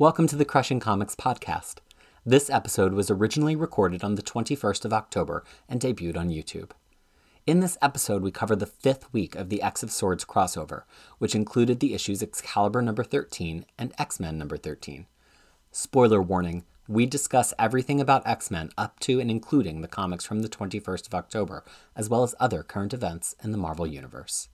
Welcome to the Crushing Comics podcast. This episode was originally recorded on the 21st of October and debuted on YouTube. In this episode, we cover the fifth week of the X of Swords crossover, which included the issues Excalibur number 13 and X-Men number 13. Spoiler warning, we discuss everything about X-Men up to and including the comics from the 21st of October, as well as other current events in the Marvel Universe.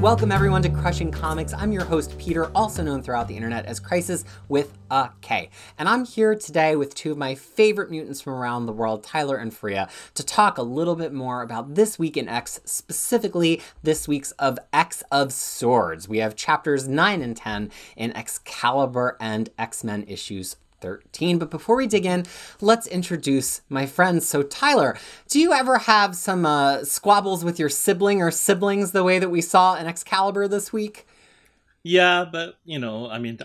Welcome everyone to Crushing Comics. I'm your host, Peter, also known throughout the internet as Crisis with a K. And I'm here today with two of my favorite mutants from around the world, Tyler and Freya, to talk a little bit more about this week in X, specifically this week's of X of Swords. We have chapters 9 and 10 in Excalibur and X-Men issues 13. But before we dig in, let's introduce my friends. So Tyler, do you ever have some squabbles with your sibling or siblings the way that we saw in Excalibur this week? Yeah, but you know, I mean,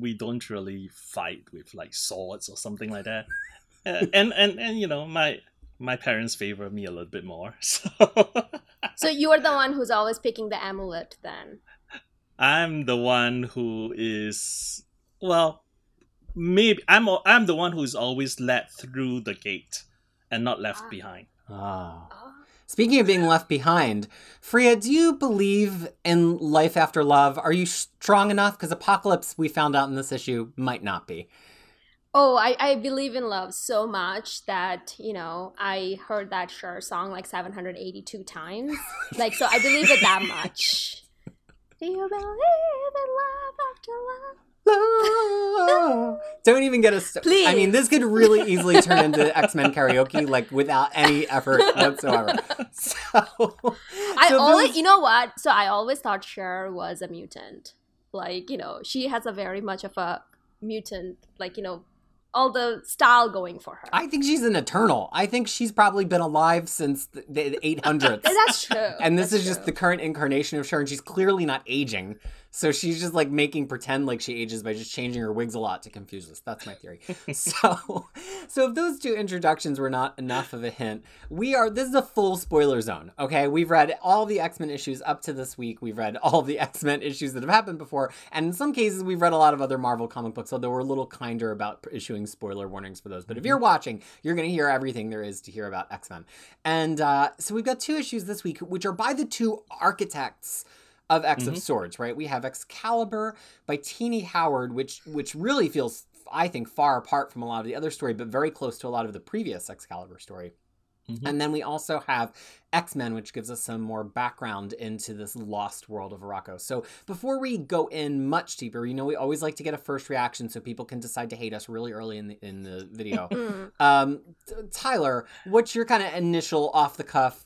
we don't really fight with like swords or something like that. and you know, my parents favor me a little bit more. So you are the one who's always picking the amulet then? I'm the one who is, well, maybe I'm the one who's always let through the gate and not left behind. Speaking of being left behind, Freya, do you believe in life after love? Are you strong enough? Because Apocalypse, we found out in this issue, might not be. Oh, I believe in love so much that, you know, I heard that Cher song like 782 times. Like, so I believe it that much. Do you believe in love after love? Don't even get us please. I mean, this could really easily turn into X-Men karaoke, like without any effort whatsoever. I always thought Cher was a mutant. Like, you know, she has a very much of a mutant, like, you know, all the style going for her. I think she's an eternal. I think she's probably been alive since the 800s. That's true. And this is just the current incarnation of Cher, and she's clearly not aging. So she's just like making pretend like she ages by just changing her wigs a lot to confuse us. That's my theory. So if those two introductions were not enough of a hint, this is a full spoiler zone, okay? We've read all the X-Men issues up to this week. We've read all the X-Men issues that have happened before. And in some cases, we've read a lot of other Marvel comic books, although we're a little kinder about issuing spoiler warnings for those. But if you're watching, you're going to hear everything there is to hear about X-Men. And so we've got two issues this week, which are by the two architects of X of Swords, right? We have Excalibur by Tini Howard, which really feels, I think, far apart from a lot of the other story, but very close to a lot of the previous Excalibur story. Mm-hmm. And then we also have X-Men, which gives us some more background into this lost world of Arakko. So before we go in much deeper, you know, we always like to get a first reaction so people can decide to hate us really early in the video. Tyler, what's your kind of initial off-the-cuff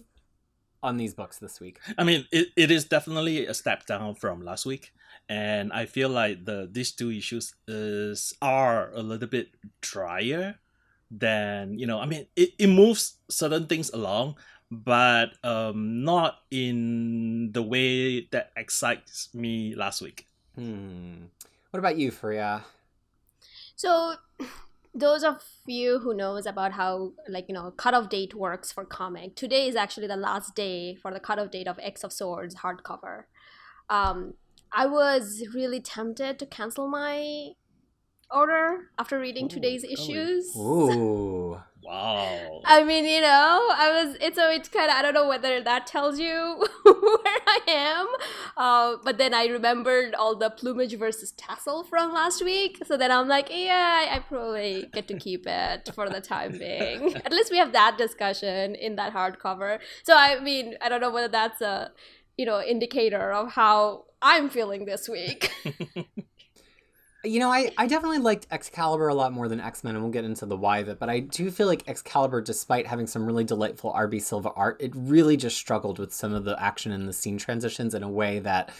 on these books this week? I mean, it is definitely a step down from last week. And I feel like these two issues are a little bit drier. Then, you know, I mean, it moves certain things along, but not in the way that excites me last week. What about you, Freya? So those of you who knows about how, like, you know, cutoff date works for comic, today is actually the last day for the cutoff date of X of Swords hardcover. I was really tempted to cancel my order after reading today's issues. Ooh, wow. I mean, you know, it's kind of, I don't know whether that tells you where I am, but then I remembered all the plumage versus tassel from last week, so then I'm like, yeah, I probably get to keep it for the time being. At least we have that discussion in that hardcover. So I mean, I don't know whether that's a, you know, indicator of how I'm feeling this week. You know, I definitely liked Excalibur a lot more than X-Men, and we'll get into the why of it, but I do feel like Excalibur, despite having some really delightful R.B. Silva art, it really just struggled with some of the action and the scene transitions in a way that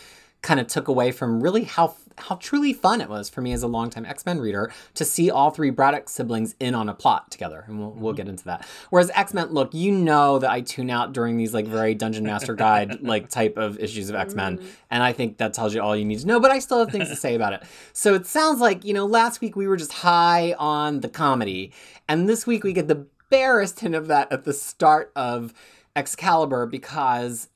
kind of took away from really how truly fun it was for me as a longtime X-Men reader to see all three Braddock siblings in on a plot together. And we'll get into that. Whereas X-Men, look, you know that I tune out during these like very Dungeon Master Guide like type of issues of X-Men. And I think that tells you all you need to know, but I still have things to say about it. So it sounds like, you know, last week we were just high on the comedy. And this week we get the barest hint of that at the start of Excalibur because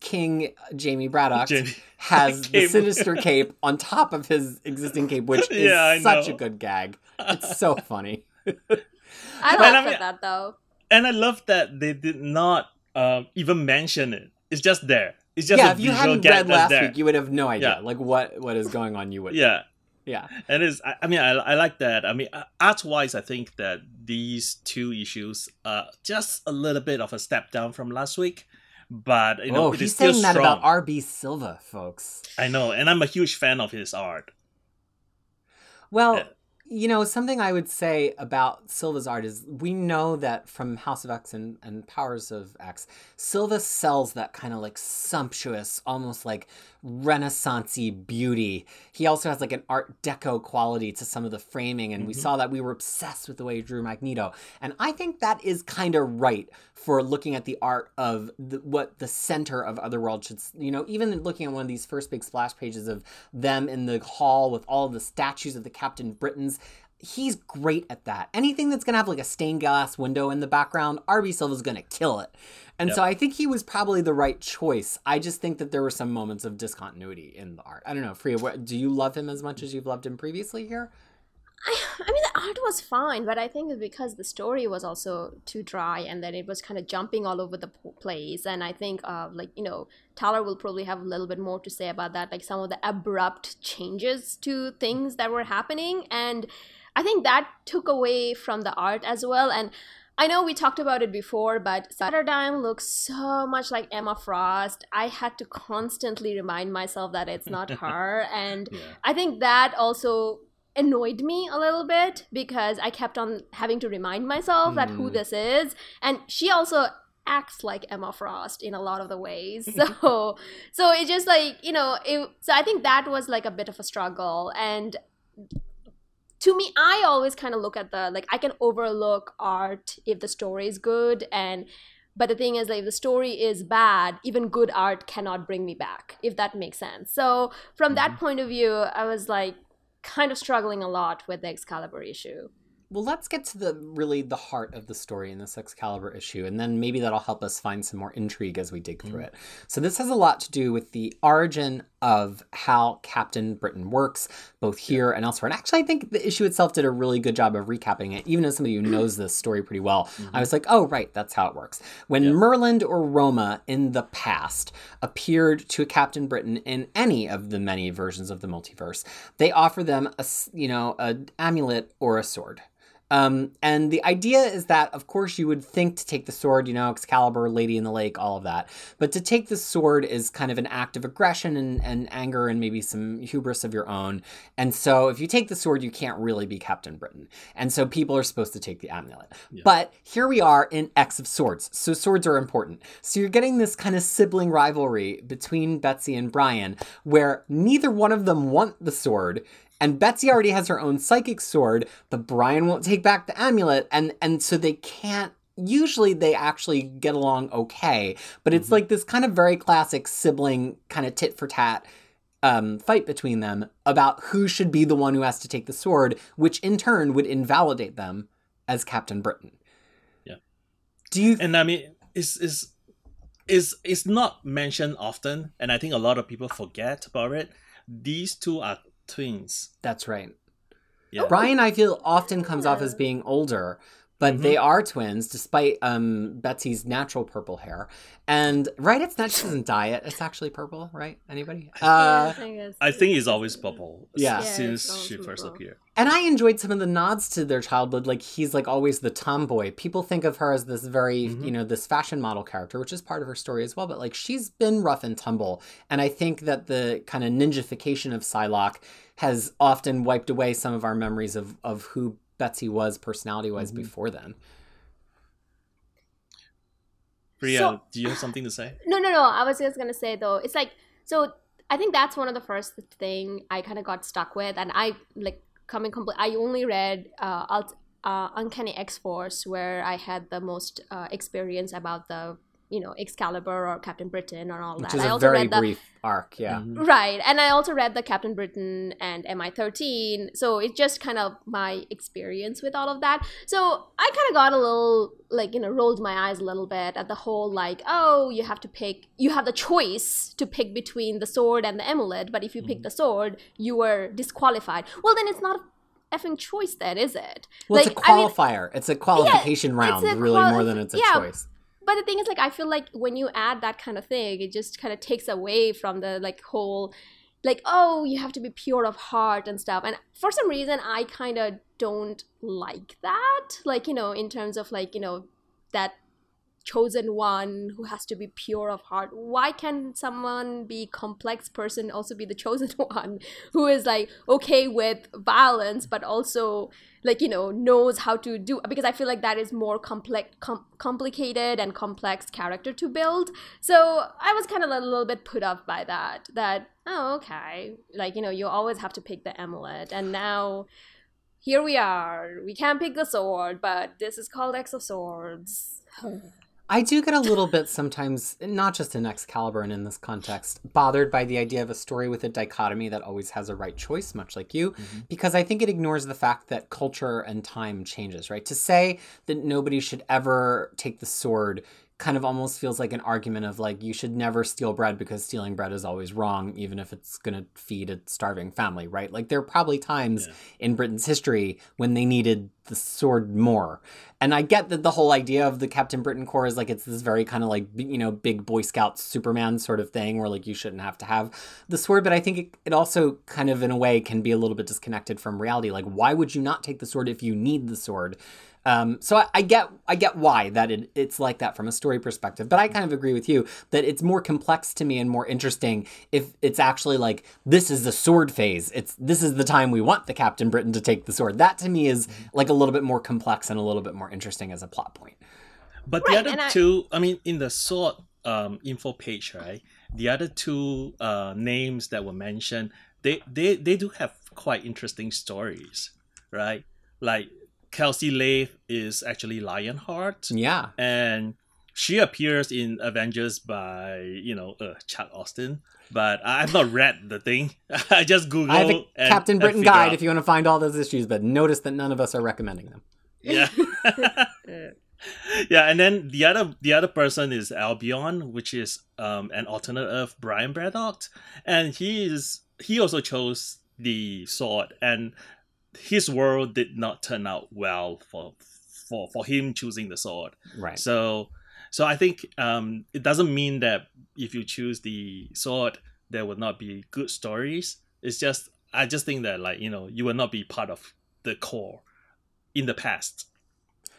King Jamie Braddock has the sinister cape on top of his existing cape, which is such a good gag. It's so funny. I laughed at that, though. And I love that they did not even mention it. It's just there. It's just a visual gag. Yeah, if you hadn't read last week, you would have no idea. Yeah. Like, what is going on, you would. Yeah. Yeah. And it's, I like that. I mean, art-wise, I think that these two issues are just a little bit of a step down from last week. But, you know, it is still strong. He's saying that about R.B. Silva, folks. I know. And I'm a huge fan of his art. Well, you know, something I would say about Silva's art is we know that from House of X and Powers of X, Silva sells that kind of, like, sumptuous, almost, like, Renaissance-y beauty. He also has like an Art Deco quality to some of the framing, and we saw that we were obsessed with the way he drew Magneto. And I think that is kind of right for looking at the art of what the center of Otherworld should, you know, even looking at one of these first big splash pages of them in the hall with all of the statues of the Captain Britons. He's great at that. Anything that's going to have like a stained glass window in the background, R.B. Silva's going to kill it. And so I think he was probably the right choice. I just think that there were some moments of discontinuity in the art. I don't know, Freya, do you love him as much as you've loved him previously here? I mean, the art was fine, but I think it's because the story was also too dry, and then it was kind of jumping all over the place. And I think, like, you know, Tyler will probably have a little bit more to say about that, like some of the abrupt changes to things that were happening. And I think that took away from the art as well. And I know we talked about it before, but Saturnyne looks so much like Emma Frost. I had to constantly remind myself that it's not her. And I think that also annoyed me a little bit because I kept on having to remind myself that who this is. And she also acts like Emma Frost in a lot of the ways. So it's just like, you know, so I think that was like a bit of a struggle. And to me, I always kind of look at I can overlook art if the story is good. But the thing is, like, if the story is bad, even good art cannot bring me back, if that makes sense. So from that point of view, I was like kind of struggling a lot with the Excalibur issue. Well, let's get to the heart of the story in this Excalibur issue, and then maybe that'll help us find some more intrigue as we dig through it. So this has a lot to do with the origin of how Captain Britain works, both here and elsewhere. And actually, I think the issue itself did a really good job of recapping it, even as somebody who knows this story pretty well. I was like, oh, right, that's how it works. When Merlin or Roma in the past appeared to Captain Britain in any of the many versions of the multiverse, they offer them a amulet or a sword. And the idea is that, of course, you would think to take the sword, you know, Excalibur, Lady in the Lake, all of that. But to take the sword is kind of an act of aggression and anger and maybe some hubris of your own. And so if you take the sword, you can't really be Captain Britain. And so people are supposed to take the amulet. Yeah. But here we are in X of Swords. So swords are important. So you're getting this kind of sibling rivalry between Betsy and Brian, where neither one of them want the sword. And Betsy already has her own psychic sword, but Brian won't take back the amulet. And so they can't, usually they actually get along okay. But it's like this kind of very classic sibling kind of tit for tat fight between them about who should be the one who has to take the sword, which in turn would invalidate them as Captain Britain. Yeah. Do you... And I mean, it's not mentioned often, and I think a lot of people forget about it. These two are twins. That's right. Yeah. Brian, I feel, often comes off as being older, but they are twins, despite Betsy's natural purple hair. And right, it's not, she doesn't dye it. It's actually purple, right? Anybody? I think he's always purple. Yeah, since she first appeared. And I enjoyed some of the nods to their childhood. Like, he's like always the tomboy. People think of her as this very, you know, this fashion model character, which is part of her story as well. But like, she's been rough and tumble. And I think that the kind of ninjification of Psylocke has often wiped away some of our memories of who Betsy was personality-wise before then. Priya, do you have something to say? No. I was just going to say, though, it's like, so I think that's one of the first thing I kind of got stuck with. And I, like, I only read Uncanny X-Force, where I had the most experience about the you know, Excalibur or Captain Britain or all that. Which is a very brief arc, yeah. Right, and I also read the Captain Britain and MI-13, so it's just kind of my experience with all of that. So I kind of got a little, like, you know, rolled my eyes a little bit at the whole, like, oh, you have to pick, you have the choice to pick between the sword and the amulet, but if you pick the sword, you were disqualified. Well, then it's not effing choice then, is it? Well, like, it's a qualifier. I mean, it's a qualification round, more than it's a choice. But the thing is, like, I feel like when you add that kind of thing, it just kind of takes away from the, like, whole, like, oh, you have to be pure of heart and stuff. And for some reason, I kind of don't like that. Like, you know, in terms of, like, you know, that chosen one who has to be pure of heart. Why can someone be complex person also be the chosen one who is, like, okay with violence but also, like, you know, knows how to do, because I feel like that is more complicated and complex character to build. So I was kind of a little bit put off by that oh, okay, like, you know, you always have to pick the amulet, and now here we are, we can't pick the sword, but this is called X of Swords. I do get a little bit sometimes, not just in Excalibur and in this context, bothered by the idea of a story with a dichotomy that always has a right choice, much like you, because I think it ignores the fact that culture and time changes, right? To say that nobody should ever take the sword kind of almost feels like an argument of, like, you should never steal bread because stealing bread is always wrong, even if it's going to feed a starving family, right? Like, there are probably times in Britain's history when they needed the sword more. And I get that the whole idea of the Captain Britain Corps is, like, it's this very kind of, like, you know, big Boy Scout Superman sort of thing where, like, you shouldn't have to have the sword. But I think it also kind of in a way can be a little bit disconnected from reality. Like, why would you not take the sword if you need the sword? So I get why that it's like that from a story perspective, but I kind of agree with you that it's more complex to me and more interesting if it's actually like, this is the sword phase. This is the time we want the Captain Britain to take the sword. That to me is like a little bit more complex and a little bit more interesting as a plot point. But right, the other two, I mean, in the sword info page, right? The other two names that were mentioned, they do have quite interesting stories, right? Like, Kelsey Leigh is actually Lionheart. Yeah. And she appears in Avengers by, you know, Chuck Austin. But I've not read the thing. I just Googled. I have a Captain Britain guide if you want to find all those issues, but notice that none of us are recommending them. Yeah. Yeah, and then the other person is Albion, which is an alternate Earth Brian Braddock. And he also chose the sword, and his world did not turn out well for him choosing the sword. Right. So I think it doesn't mean that if you choose the sword, there will not be good stories. It's just, I just think that, like, you know, you will not be part of the core in the past,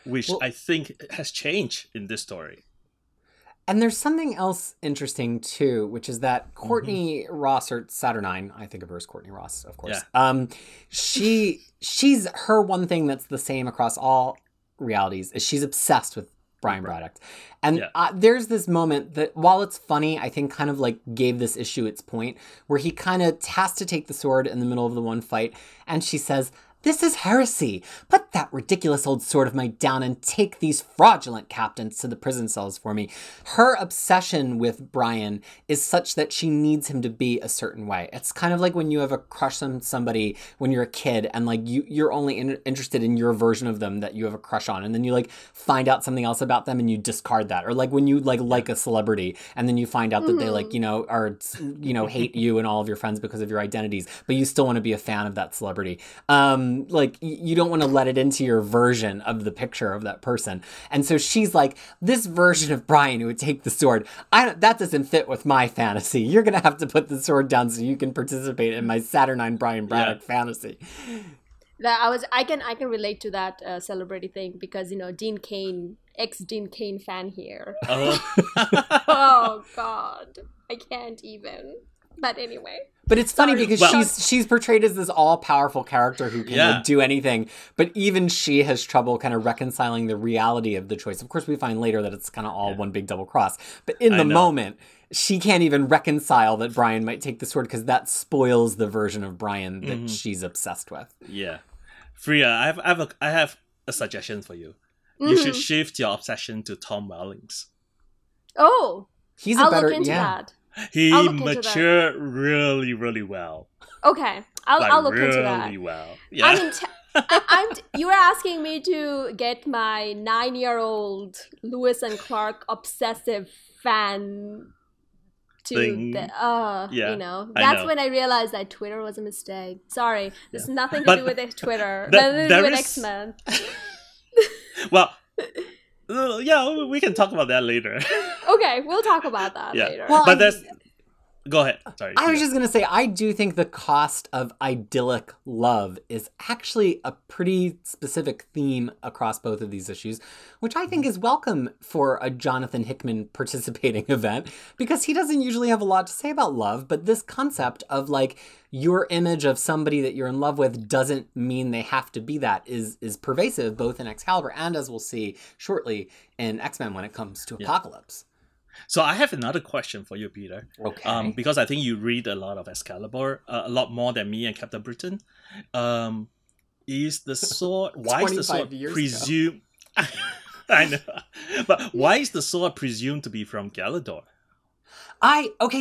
which I think has changed in this story. And there's something else interesting, too, which is that Courtney Ross, or Saturnyne, I think of her as Courtney Ross, of course. Yeah. She's her one thing that's the same across all realities is she's obsessed with Brian Braddock. And there's this moment that, while it's funny, I think kind of like gave this issue its point, where he kind of has to take the sword in the middle of the one fight. And she says, "This is heresy. Put that ridiculous old sword of mine down and take these fraudulent captains to the prison cells for me." Her obsession with Brian is such that she needs him to be a certain way. It's kind of like when you have a crush on somebody when you're a kid and, like, you're only interested in your version of them that you have a crush on. And then you, like, find out something else about them and you discard that. Or like when you like a celebrity and then you find out that they, like, you know, are, you know, hate you and all of your friends because of your identities, but you still want to be a fan of that celebrity. Like, you don't want to let it into your version of the picture of that person. And so she's like, this version of Brian who would take the sword, that doesn't fit with my fantasy. You're going to have to put the sword down so you can participate in my Saturnyne Brian Braddock fantasy. That I can relate to that celebrity thing because, you know, ex-Dean Cain fan here. Oh God, I can't even. But anyway. But it's funny because she's portrayed as this all-powerful character who can like, do anything. But even she has trouble kind of reconciling the reality of the choice. Of course, we find later that it's kind of all one big double cross. But in the moment, she can't even reconcile that Brian might take the sword because that spoils the version of Brian that she's obsessed with. Yeah. Freya, I have a suggestion for you. You should shift your obsession to Tom Wellings. Oh, he's a better. I'll look into that. He matured really, really well. Okay, I'll look into that. Really well. Yeah. I mean, you were asking me to get my 9-year-old Lewis and Clark obsessive fan to thing. Yeah, you know. That's when I realized that Twitter was a mistake. Sorry, there's nothing to do with Twitter. Nothing to do with X-Men. Well. Yeah, we can talk about that later. Okay, we'll talk about that later. Well, but that's... Go ahead. Sorry. I was just going to say, I do think the cost of idyllic love is actually a pretty specific theme across both of these issues, which I think is welcome for a Jonathan Hickman participating event, because he doesn't usually have a lot to say about love, but this concept of, like, your image of somebody that you're in love with doesn't mean they have to be that is pervasive, both in Excalibur and, as we'll see shortly, in X-Men when it comes to Apocalypse. So I have another question for you, Peter. Okay. Because I think you read a lot of Excalibur, a lot more than me and Captain Britain. Is the sword? Why is the sword presumed? I know, but why is the sword presumed to be from Galador?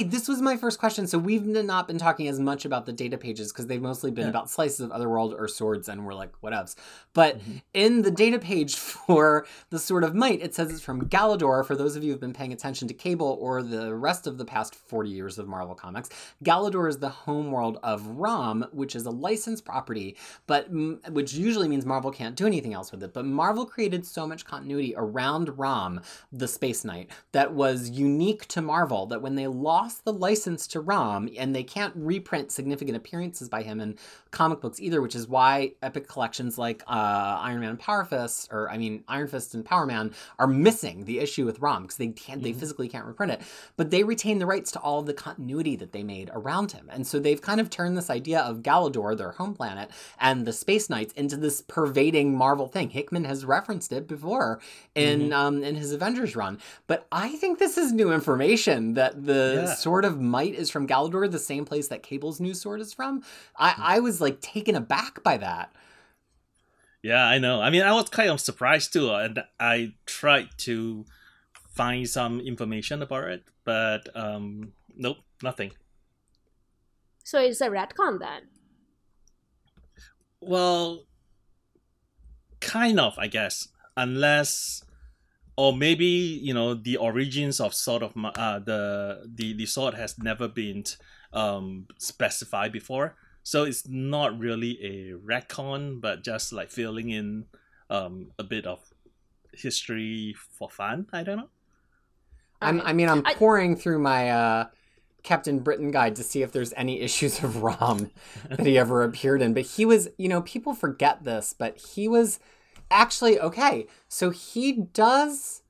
This was my first question. So we've not been talking as much about the data pages because they've mostly been about slices of Otherworld or swords, and we're like, what else? But in the data page for the Sword of Might, it says it's from Galador. For those of you who've been paying attention to Cable or the rest of the past 40 years of Marvel Comics, Galador is the homeworld of ROM, which is a licensed property, but which usually means Marvel can't do anything else with it. But Marvel created so much continuity around ROM, the Space Knight, that was unique to Marvel, that when they lost the license to ROM, and they can't reprint significant appearances by him in comic books either, which is why epic collections like Iron Man and Power Fist, Iron Fist and Power Man, are missing the issue with ROM because they can't, they physically can't reprint it. But they retain the rights to all of the continuity that they made around him, and so they've kind of turned this idea of Galador, their home planet, and the Space Knights into this pervading Marvel thing. Hickman has referenced it before in his Avengers run, but I think this is new information that the Sword of Might is from Galador, the same place that Cable's new sword is from. I was, like, taken aback by that. Yeah, I know. I mean, I was kind of surprised, too. And I tried to find some information about it, but nope, nothing. So it's a retcon, then? Well, kind of, I guess. Unless... Or maybe, you know, the origins of Sword of the sword has never been specified before. So it's not really a retcon, but just like filling in a bit of history for fun. I don't know. I'm pouring through my Captain Britain guide to see if there's any issues of ROM that he ever appeared in. But he was, you know, people forget this, but he was... Actually, okay, so he does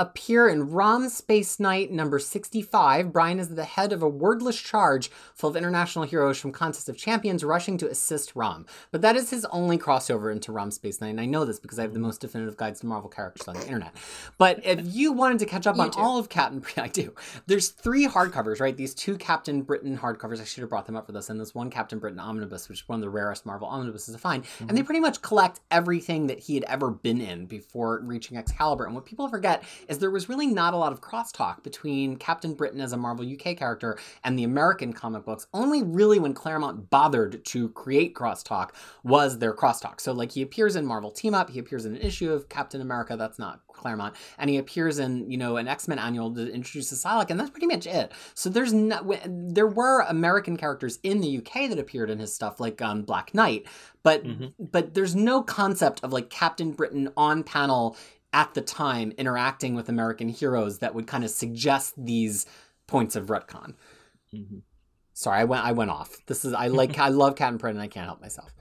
appear in ROM Space Knight number 65. Brian is the head of a wordless charge full of international heroes from Contest of Champions rushing to assist ROM. But that is his only crossover into ROM Space Knight, and I know this because I have the most definitive guides to Marvel characters on the internet. But if you wanted to catch up on all of Captain Britain, I do. There's 3 hardcovers, right? These 2 Captain Britain hardcovers, I should have brought them up for this, and this one Captain Britain omnibus, which is one of the rarest Marvel omnibuses to find. Mm-hmm. And they pretty much collect everything that he had ever been in before reaching Excalibur. And what people forget is there was really not a lot of crosstalk between Captain Britain as a Marvel UK character and the American comic books. Only really when Claremont bothered to create crosstalk was there crosstalk. So, like, he appears in Marvel Team Up, he appears in an issue of Captain America, that's not Claremont, and he appears in, you know, an X-Men annual that introduces Psylocke, and that's pretty much it. So there's there were American characters in the UK that appeared in his stuff, like Black Knight, but there's no concept of, like, Captain Britain on panel at the time interacting with American heroes that would kind of suggest these points of retcon. Mm-hmm. Sorry, I went off. I love Captain Britain, and I can't help myself.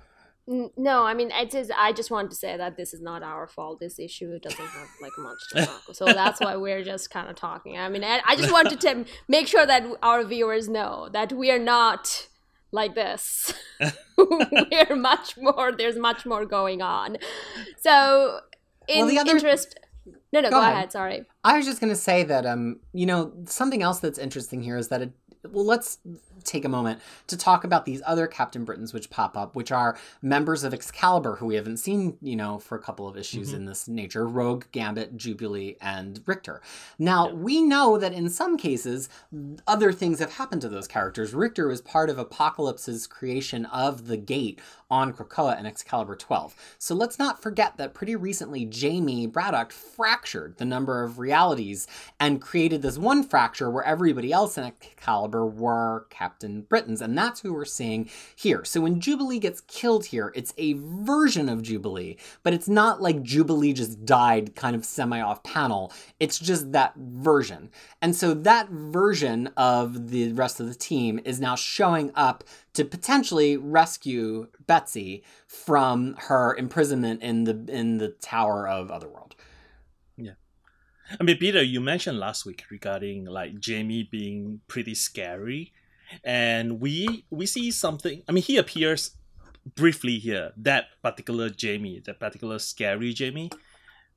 No, I mean, it is. I just want to say that this is not our fault. This issue doesn't have, like, much to talk, so that's why we're just kind of talking. I mean, I just want to make sure that our viewers know that we are not like this. We're much more. There's much more going on. So. Go ahead. Sorry. I was just going to say that, you know, something else that's interesting here is that let's take a moment to talk about these other Captain Britons which pop up, which are members of Excalibur, who we haven't seen, you know, for a couple of issues in this nature: Rogue, Gambit, Jubilee, and Richter. Now, we know that in some cases, other things have happened to those characters. Richter was part of Apocalypse's creation of the Gate on Krakoa and Excalibur 12. So let's not forget that pretty recently Jamie Braddock fractured the number of realities and created this one fracture where everybody else in Excalibur were Captain Britons, and that's who we're seeing here. So when Jubilee gets killed here, it's a version of Jubilee, but it's not like Jubilee just died kind of semi-off panel. It's just that version. And so that version of the rest of the team is now showing up to potentially rescue Betsy from her imprisonment in the Tower of Otherworld. Yeah. I mean, Peter, you mentioned last week regarding like Jamie being pretty scary, and we see something. I mean, he appears briefly here, that particular Jamie, that particular scary Jamie,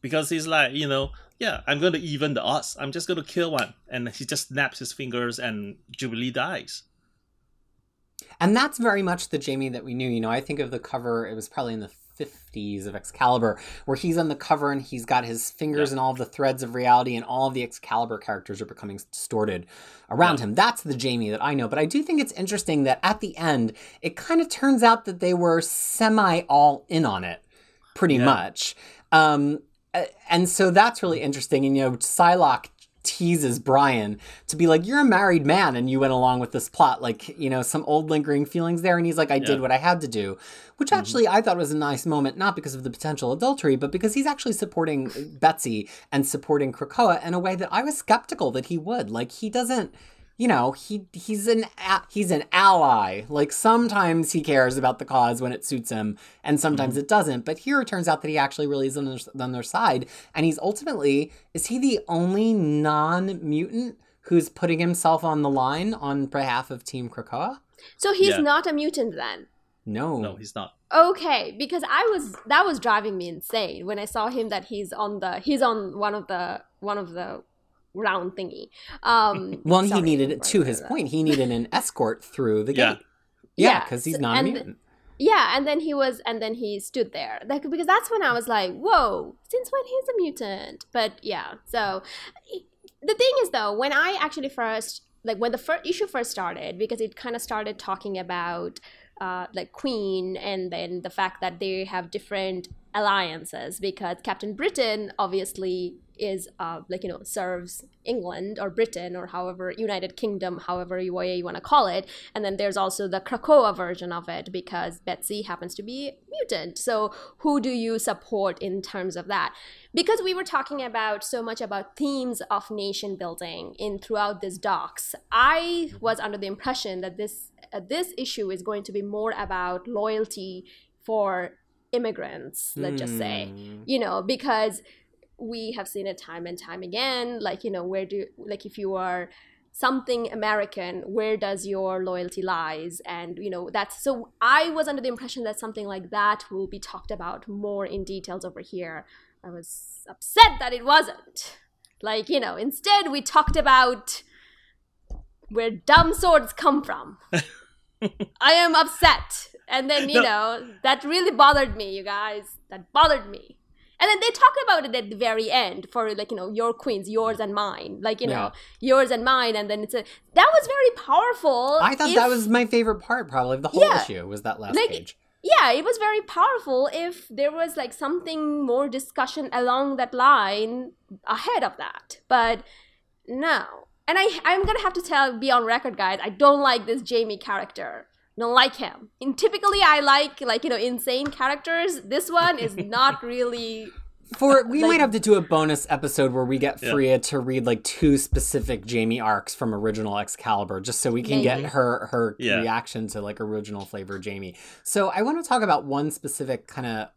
because he's like, you know, yeah, I'm going to even the odds. I'm just going to kill one. And he just snaps his fingers and Jubilee dies. And that's very much the Jamie that we knew. You know, I think of the cover, it was probably in the 50s of Excalibur, where he's on the cover and he's got his fingers in all of the threads of reality, and all of the Excalibur characters are becoming distorted around him. That's the Jamie that I know. But I do think it's interesting that at the end, it kind of turns out that they were semi all in on it, pretty much. And so that's really interesting. And, you know, Psylocke teases Brian to be like, you're a married man and you went along with this plot, like, you know, some old lingering feelings there. And he's like, I did what I had to do, which actually I thought was a nice moment, not because of the potential adultery, but because he's actually supporting Betsy and supporting Krakoa in a way that I was skeptical that he would. Like, he doesn't, you know, he's an ally. Like, sometimes he cares about the cause when it suits him, and sometimes it doesn't. But here it turns out that he actually really is on their side. And he's ultimately, is he the only non-mutant who's putting himself on the line on behalf of Team Krakoa? So he's not a mutant then? No, he's not. Okay, because that was driving me insane when I saw him, that he's on one of the round thingy. Well, he needed it, to his point. He needed an escort through the gate. Yeah, because he's not a mutant. And then he stood there. Like, because that's when I was like, whoa, since when he's a mutant? But yeah, so the thing is though, when I actually first, like when the first issue first started, because it kind of started talking about like Queen, and then the fact that they have different alliances, because Captain Britain obviously is like, you know, serves England or Britain or however, United Kingdom, however you want to call it. And then there's also the Krakoa version of it, because Betsy happens to be mutant. So who do you support in terms of that? Because we were talking about so much about themes of nation building in throughout this docs, I was under the impression that this issue is going to be more about loyalty for immigrants, let's just say, you know, because we have seen it time and time again, like, you know, where do, like, if you are something American, where does your loyalty lies? And, you know, that's, so I was under the impression that something like that will be talked about more in details over here. I was upset that it wasn't. Like, you know, instead we talked about where dumb swords come from. I am upset. And then, you know, that really bothered me, you guys. That bothered me. And then they talk about it at the very end for, like, you know, your queens, yours and mine. Like, you know, yours and mine. And then that was very powerful. I thought that was my favorite part, probably, of the whole issue, was that last page. Yeah, it was very powerful if there was, like, something more discussion along that line ahead of that. But no. And I'm going to have to be on record, guys, I don't like this Jamie character. Don't like him. And typically I like, you know, insane characters. This one is not really... We might have to do a bonus episode where we get Freya to read, like, two specific Jamie arcs from original Excalibur, just so we can get her reaction to, like, original flavor Jamie. So I want to talk about one specific kind of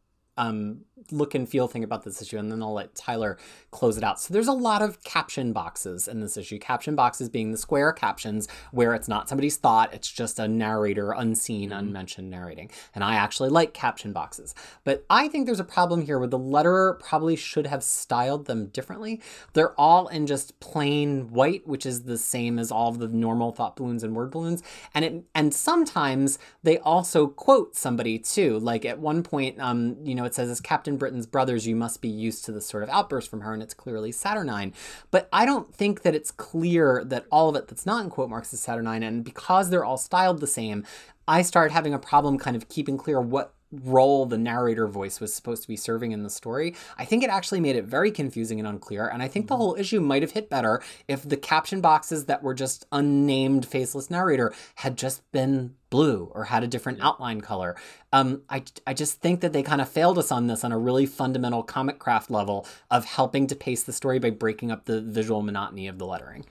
look and feel thing about this issue, and then I'll let Tyler close it out. So there's a lot of caption boxes in this issue, caption boxes being the square captions where it's not somebody's thought, it's just a narrator, unseen, unmentioned narrating. And I actually like caption boxes, but I think there's a problem here where the letterer probably should have styled them differently. They're all in just plain white, which is the same as all of the normal thought balloons and word balloons, and sometimes they also quote somebody too. Like at one point, you know, it says, as Captain Britain's brothers, you must be used to this sort of outburst from her, and it's clearly Saturnyne. But I don't think that it's clear that all of it that's not in quote marks is Saturnyne, and because they're all styled the same, I start having a problem kind of keeping clear what role the narrator voice was supposed to be serving in the story. I think it actually made it very confusing and unclear, and I think the whole issue might have hit better if the caption boxes that were just unnamed faceless narrator had just been blue or had a different outline color. I just think that they kind of failed us on this on a really fundamental comic craft level of helping to pace the story by breaking up the visual monotony of the lettering.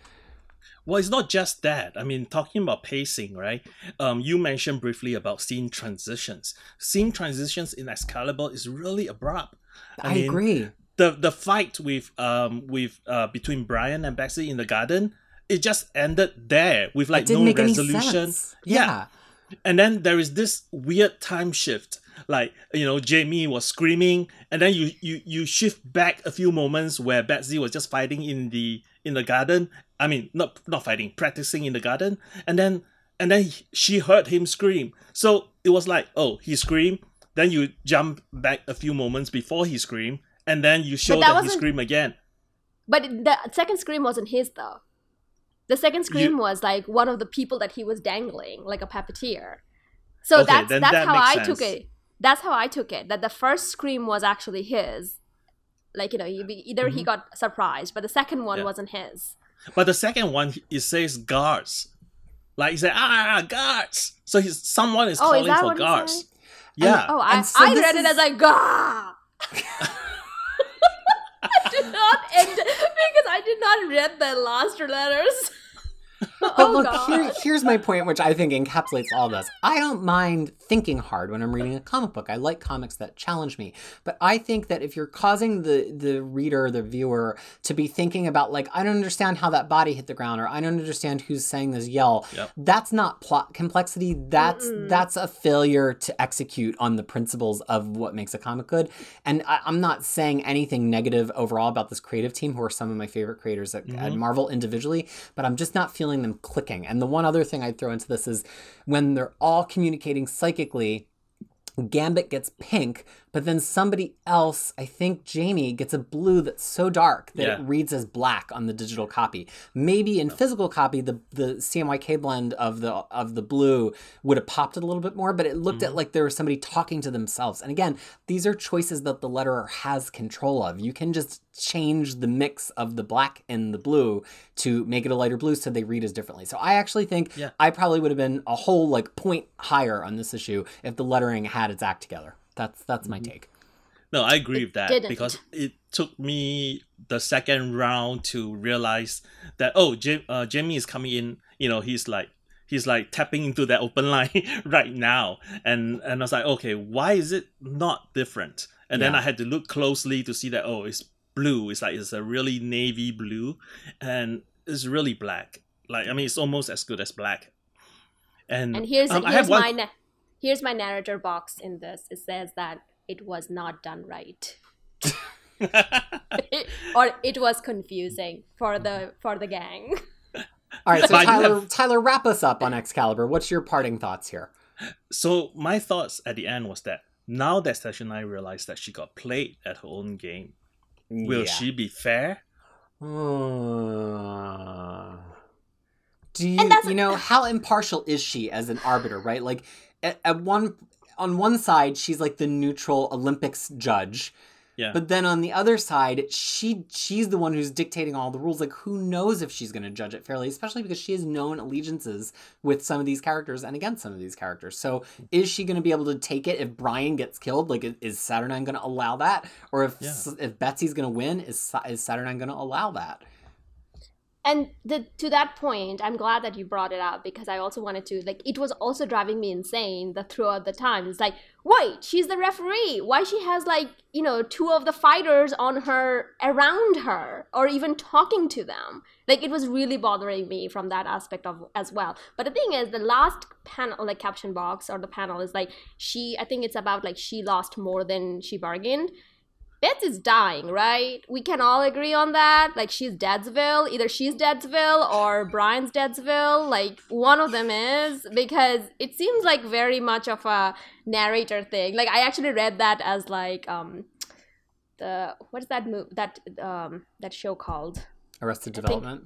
Well, it's not just that. I mean, talking about pacing, right? You mentioned briefly about scene transitions. Scene transitions in Excalibur is really abrupt. I mean, agree. The fight with between Brian and Betsy in the garden, it just ended there with like no resolution. Yeah. And then there is this weird time shift. Like, you know, Jamie was screaming, and then you shift back a few moments where Betsy was just fighting in the garden. I mean, not fighting, practicing in the garden. And then she heard him scream. So it was like, oh, he screamed. Then you jump back a few moments before he screamed, and then you show that he screamed again. But the second scream wasn't his, though. The second scream was like one of the people that he was dangling, like a puppeteer. So okay, that's how I took it. That's how I took it. That the first scream was actually his. Like, you know, either he got surprised, but the second one wasn't his. But the second one, it says guards. Like, he said, guards. So someone is calling for guards. Yeah. I read it as like, gah. Because I did not read the last letters. But look, here's my point, which I think encapsulates all this. I don't mind thinking hard when I'm reading a comic book. I like comics that challenge me. But I think that if you're causing the reader, the viewer, to be thinking about, like, I don't understand how that body hit the ground, or I don't understand who's saying this yell, that's not plot complexity. That's a failure to execute on the principles of what makes a comic good. And I'm not saying anything negative overall about this creative team, who are some of my favorite creators at Marvel individually, but I'm just not feeling them clicking. And the one other thing I'd throw into this is when they're all communicating psychically, Gambit gets pink, but then somebody else, I think Jamie, gets a blue that's so dark that it reads as black on the digital copy. Maybe in physical copy, the CMYK blend of the blue would have popped it a little bit more, but it looked at like there was somebody talking to themselves. And again, these are choices that the letterer has control of. You can just change the mix of the black and the blue to make it a lighter blue so they read as differently. So I actually think I probably would have been a whole like point higher on this issue if the lettering had its act together. That's my take. No, I agree with that because it took me the second round to realize that Jamie is coming in. You know, he's like tapping into that open line right now, and I was like, okay, why is it not different? And then I had to look closely to see that it's blue. It's like it's a really navy blue, and it's really black. Like, I mean, it's almost as good as black. And here's my narrator box in this. It says that it was not done right. Or it was confusing for the gang. All right, so Tyler, wrap us up on Excalibur. What's your parting thoughts here? So my thoughts at the end was that now that Saturnyne realized that she got played at her own game, will she be fair? Do you, you know, how impartial is she as an arbiter, right? Like, on one side, she's like the neutral Olympics judge. Yeah. But then on the other side, she's the one who's dictating all the rules. Like, who knows if she's going to judge it fairly, especially because she has known allegiances with some of these characters and against some of these characters. So is she going to be able to take it if Brian gets killed? Like, is Saturnyne going to allow that? Or if Betsy's going to win, is Saturnyne going to allow that? And to that point, I'm glad that you brought it up, because I also wanted to, like, it was also driving me insane that throughout the time, it's like, wait, she's the referee. Why she has, like, you know, two of the fighters on her, around her, or even talking to them. Like, it was really bothering me from that aspect of as well. But the thing is, the last panel, like, caption box or the panel is like, she, I think it's about, like, she lost more than she bargained. Betsy's dying, right? We can all agree on that. Like, she's Deadsville. Either she's Deadsville or Brian's Deadsville. Like, one of them is, because it seems like very much of a narrator thing. Like, I actually read that as, like, the, what is that movie, that that show called? Arrested Development?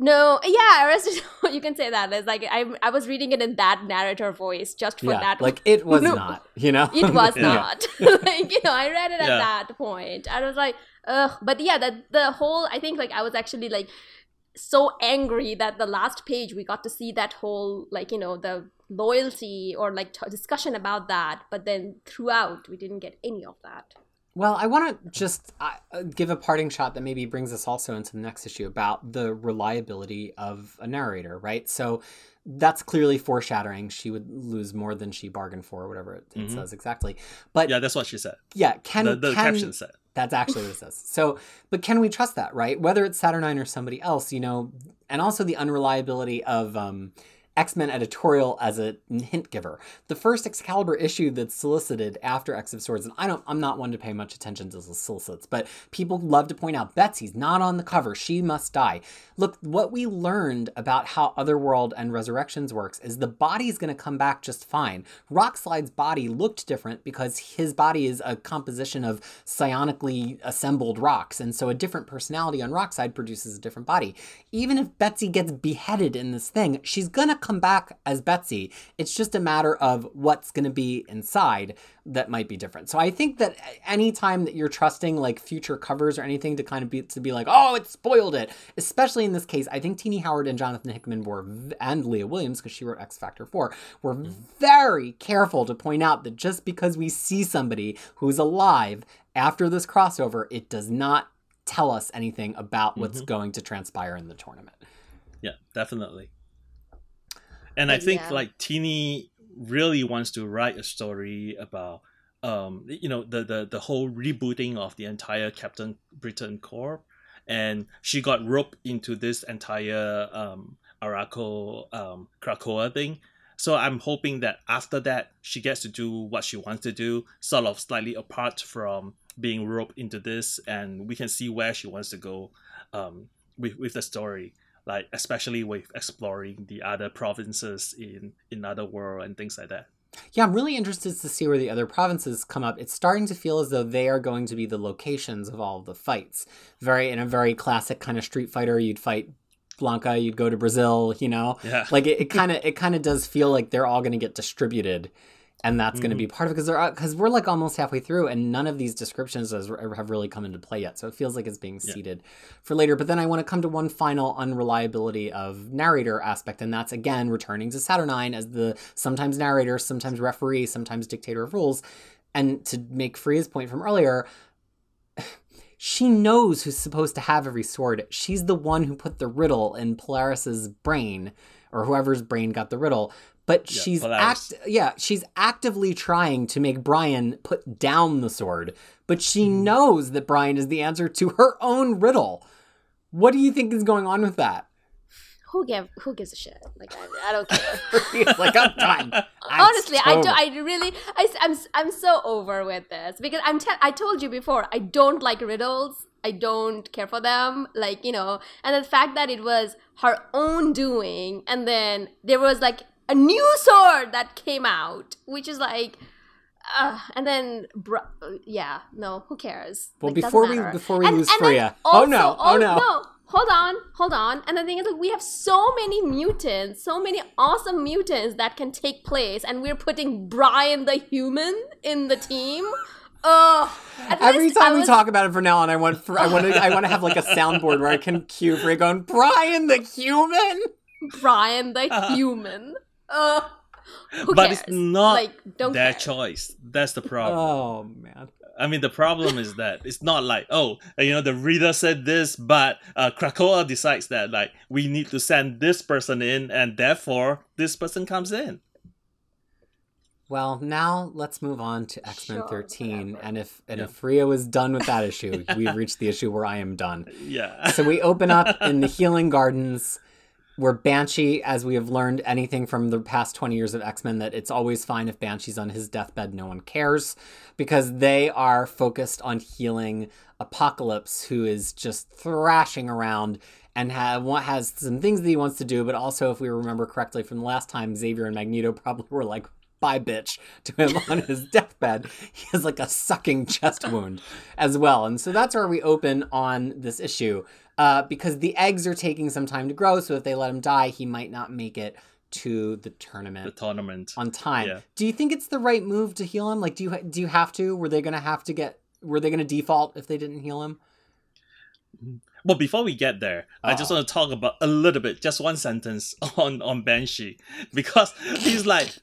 No, yeah, Arrested. You can say that. It's like I was reading it in that narrator voice just for that. Like, it was not, you know? It was not. Like, you know, I read it at that point. I was like, ugh. But yeah, the whole, I think, like, I was actually, like, so angry that the last page we got to see that whole, like, you know, the loyalty or, like, discussion about that. But then throughout, we didn't get any of that. Well, I want to just give a parting shot that maybe brings us also into the next issue about the reliability of a narrator, right? So that's clearly foreshadowing. She would lose more than she bargained for, or whatever it says exactly. But yeah, that's what she said. Yeah, the caption said. That's actually what it says. So, but can we trust that, right? Whether it's Saturnyne or somebody else, you know, and also the unreliability of X-Men editorial as a hint giver. The first Excalibur issue that's solicited after X of Swords, and I'm not one to pay much attention to the solicits, but people love to point out Betsy's not on the cover. She must die. Look, what we learned about how Otherworld and Resurrections works is the body's going to come back just fine. Rockslide's body looked different because his body is a composition of psionically assembled rocks, and so a different personality on Rockslide produces a different body. Even if Betsy gets beheaded in this thing, she's going to come back as Betsy. It's just a matter of what's going to be inside that might be different. So I think that any time that you're trusting, like, future covers or anything to kind of be like, oh, it spoiled it, especially in this case, I think Tini Howard and Jonathan Hickman were, and Leah Williams, because she wrote X Factor 4, were very careful to point out that just because we see somebody who's alive after this crossover, it does not tell us anything about what's going to transpire in the tournament. Yeah, definitely. And I think, like, Tini really wants to write a story about, you know, the whole rebooting of the entire Captain Britain Corps. And she got roped into this entire Arakko, Krakoa thing. So I'm hoping that after that, she gets to do what she wants to do, sort of slightly apart from being roped into this. And we can see where she wants to go with the story. Like, especially with exploring the other provinces in other world and things like that. Yeah, I'm really interested to see where the other provinces come up. It's starting to feel as though they are going to be the locations of all of the fights. In a very classic kind of Street Fighter, you'd fight Blanca, you'd go to Brazil, you know? Yeah. Like, it kind of does feel like they're all going to get distributed. And that's going to be part of it, because we're, like, almost halfway through, and none of these descriptions have really come into play yet. So it feels like it's being seeded for later. But then I want to come to one final unreliability of narrator aspect, and that's, again, returning to Saturnyne as the sometimes narrator, sometimes referee, sometimes dictator of rules. And to make Freya's point from earlier, she knows who's supposed to have every sword. She's the one who put the riddle in Polaris's brain, or whoever's brain got the riddle. But she's actively trying to make Brian put down the sword, but she knows that Brian is the answer to her own riddle. What do you think is going on with that? Who gives a shit? Like, I don't care. It's like, I'm done. Honestly, I'm so over with this, because I told you before, I don't like riddles. I don't care for them, like, you know, and the fact that it was her own doing, and then there was, like, a new sword that came out, which is like, and then, who cares? Well, like, before we lose Freya. Hold on. And the thing is, like, we have so many mutants, so many awesome mutants that can take place, and we're putting Brian the human in the team. Every time we talk about it for now on, I want to have, like, a soundboard where I can cue Freya going, Brian the human. Who cares? It's not, like, their choice. That's the problem. Oh, man. I mean, the problem is that it's not like, oh, you know, the reader said this, but Krakoa decides that, like, we need to send this person in, and therefore this person comes in. Well, now let's move on to X-Men 13, whatever. and if Rio is done with that issue, yeah. We've reached the issue where I am done. Yeah. So we open up in the Healing Gardens, where Banshee, as we have learned anything from the past 20 years of X-Men, that it's always fine if Banshee's on his deathbed, no one cares, because they are focused on healing Apocalypse, who is just thrashing around and has some things that he wants to do, but also, if we remember correctly from the last time, Xavier and Magneto probably were like, bye, bitch, to him on his deathbed. He has like a sucking chest wound as well. And so that's where we open on this issue, because the eggs are taking some time to grow. So if they let him die, he might not make it to the tournament on time. Yeah. Do you think it's the right move to heal him? Like, do you have to? Were they going to default if they didn't heal him? Well, before we get there, I just want to talk about a little bit, just one sentence on Banshee, because he's like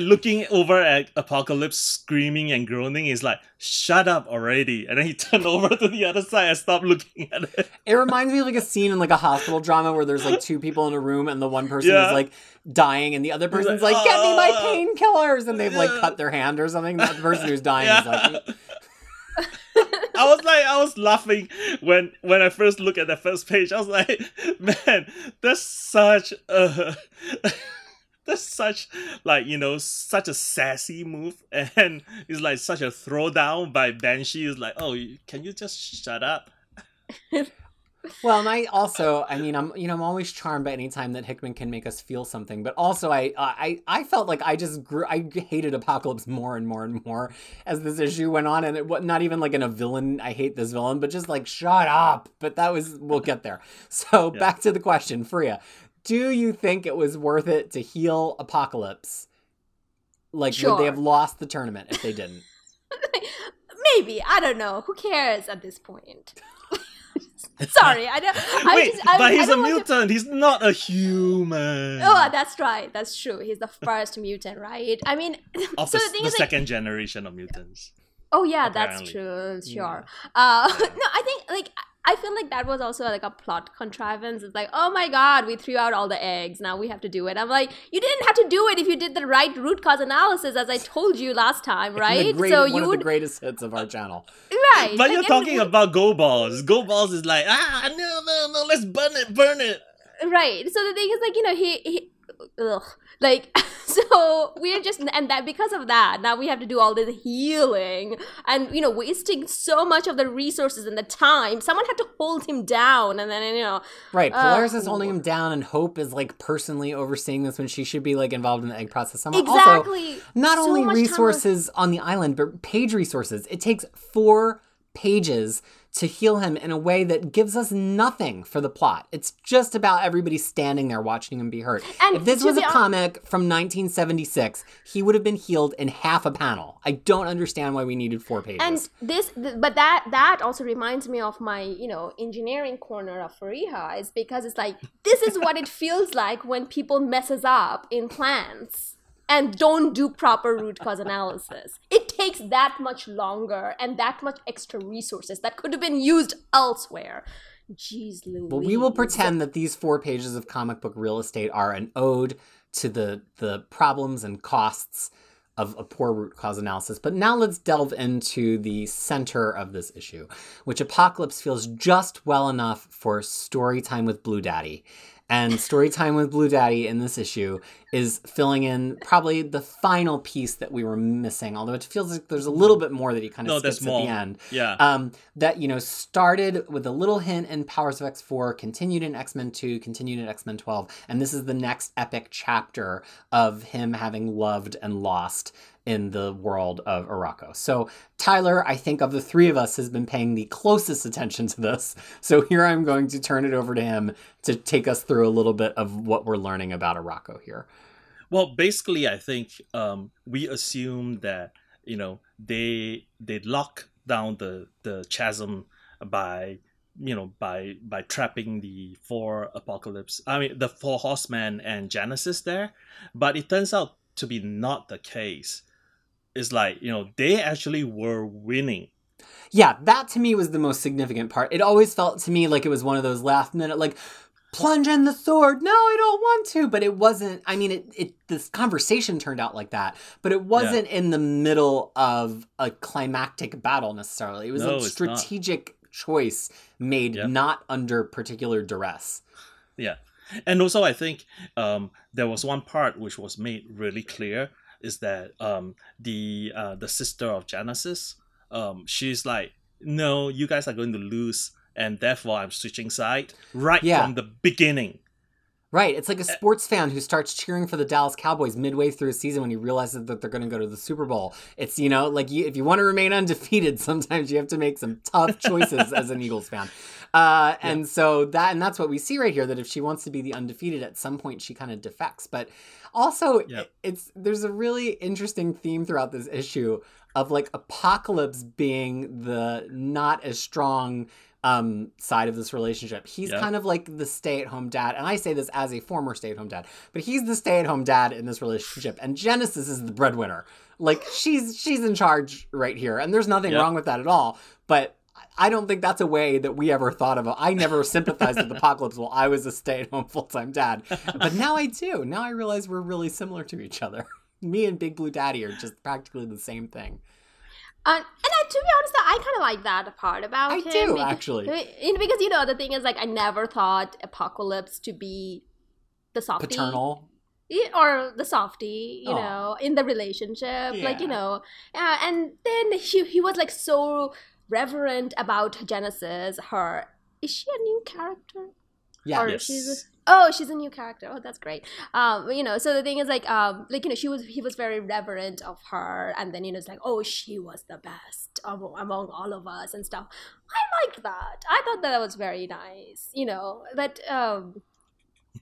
looking over at Apocalypse, screaming and groaning. He's like, "Shut up already!" And then he turned over to the other side and stopped looking at it. It reminds me of like a scene in like a hospital drama where there's like two people in a room and the one person is like dying and the other person's like, "Get me my painkillers!" And they've like cut their hand or something. The person who's dying is like. I was laughing when I first looked at the first page. I was like, man, that's such a sassy move, and it's like such a throwdown by Banshee. It's like, oh, can you just shut up? Well, and I'm always charmed by any time that Hickman can make us feel something. But also, I felt like I hated Apocalypse more and more and more as this issue went on, and it was not even like in a villain. I hate this villain, but just like shut up. But we'll get there. So back to the question, Freya, do you think it was worth it to heal Apocalypse? Like, Would they have lost the tournament if they didn't? Maybe, I don't know. Who cares at this point? Sorry, I don't. But he's a mutant. He's not a human. Oh, that's right. That's true. He's the first mutant, right? I mean, second generation of mutants. Oh yeah, apparently. That's true. Sure. Yeah. No, I think like. I feel like that was also like a plot contrivance. It's like, oh my god, we threw out all the eggs. Now we have to do it. I'm like, you didn't have to do it if you did the right root cause analysis, as I told you last time, right? One of the greatest hits of our channel. Right. But like, you're talking about Go Balls. Go Balls is like, no, let's burn it. Right. So the thing is like, you know, so we're just, and that because of that, now we have to do all this healing and, you know, wasting so much of the resources and the time. Someone had to hold him down, and then, you know. Right, Polaris is holding him down, and Hope is, like, personally overseeing this when she should be, like, involved in the egg process. Someone exactly. Also, not so only resources on the island, but page resources. It takes 4 pages to heal him in a way that gives us nothing for the plot. It's just about everybody standing there watching him be hurt. And if this was a comic from 1976, he would have been healed in half a panel. I don't understand why we needed 4 pages. And that also reminds me of my, you know, engineering corner of Fariha, is because it's like, this is what it feels like when people messes up in plants and don't do proper root cause analysis. It takes that much longer and that much extra resources that could have been used elsewhere. Jeez Louise. Well, we will pretend that these 4 pages of comic book real estate are an ode to the problems and costs of a poor root cause analysis. But now let's delve into the center of this issue, which Apocalypse feels just well enough for story time with Blue Daddy. And story time with Blue Daddy in this issue is filling in probably the final piece that we were missing, although it feels like there's a little bit more that he kind of skips at the end. Yeah. That, you know, started with a little hint in Powers of X4, continued in X-Men 2, continued in X-Men 12, and this is the next epic chapter of him having loved and lost in the world of Arakko. So Tyler, I think of the three of us, has been paying the closest attention to this. So here I'm going to turn it over to him to take us through a little bit of what we're learning about Arakko here. Well, basically, I think we assume that, you know, they lock down the chasm by trapping the 4 horsemen and Genesis there. But it turns out to be not the case. is like, you know, they actually were winning. Yeah, that to me was the most significant part. It always felt to me like it was one of those last minute, like, plunge in the sword. No, I don't want to. But it wasn't, I mean, this conversation turned out like that, but it wasn't in the middle of a climactic battle necessarily. It was a strategic choice made not under particular duress. Yeah. And also I think there was one part which was made really clear is that the sister of Genesis, she's like, no, you guys are going to lose, and therefore I'm switching side from the beginning. Right. It's like a sports fan who starts cheering for the Dallas Cowboys midway through a season when he realizes that they're going to go to the Super Bowl. It's, you know, like if you want to remain undefeated, sometimes you have to make some tough choices as an Eagles fan. And so that's what we see right here, that if she wants to be the undefeated, at some point she kind of defects. But also, there's a really interesting theme throughout this issue of like Apocalypse being the not as strong side of this relationship. He's kind of like the stay-at-home dad, and I say this as a former stay-at-home dad, but he's the stay-at-home dad in this relationship, and Genesis is the breadwinner. Like, she's in charge right here, and there's nothing wrong with that at all, but I don't think that's a way that we ever thought of. I never sympathized with Apocalypse while I was a stay-at-home full-time dad, but now I do. Now I realize we're really similar to each other. Me and Big Blue Daddy are just practically the same thing. To be honest, I kind of like that part about him. I do, actually. Because, you know, the thing is, like, I never thought Apocalypse to be the softie. Paternal? Or the softie, you know, in the relationship. Yeah. Like, you know. And then he was, like, so reverent about Genesis, her. Is she a new character? Yeah. Or she's a new character. Oh, that's great. You know, so the thing is, like, you know, he was very reverent of her, and then, you know, it's like, oh, she was the best among all of us and stuff. I liked that. I thought that was very nice. You know, but I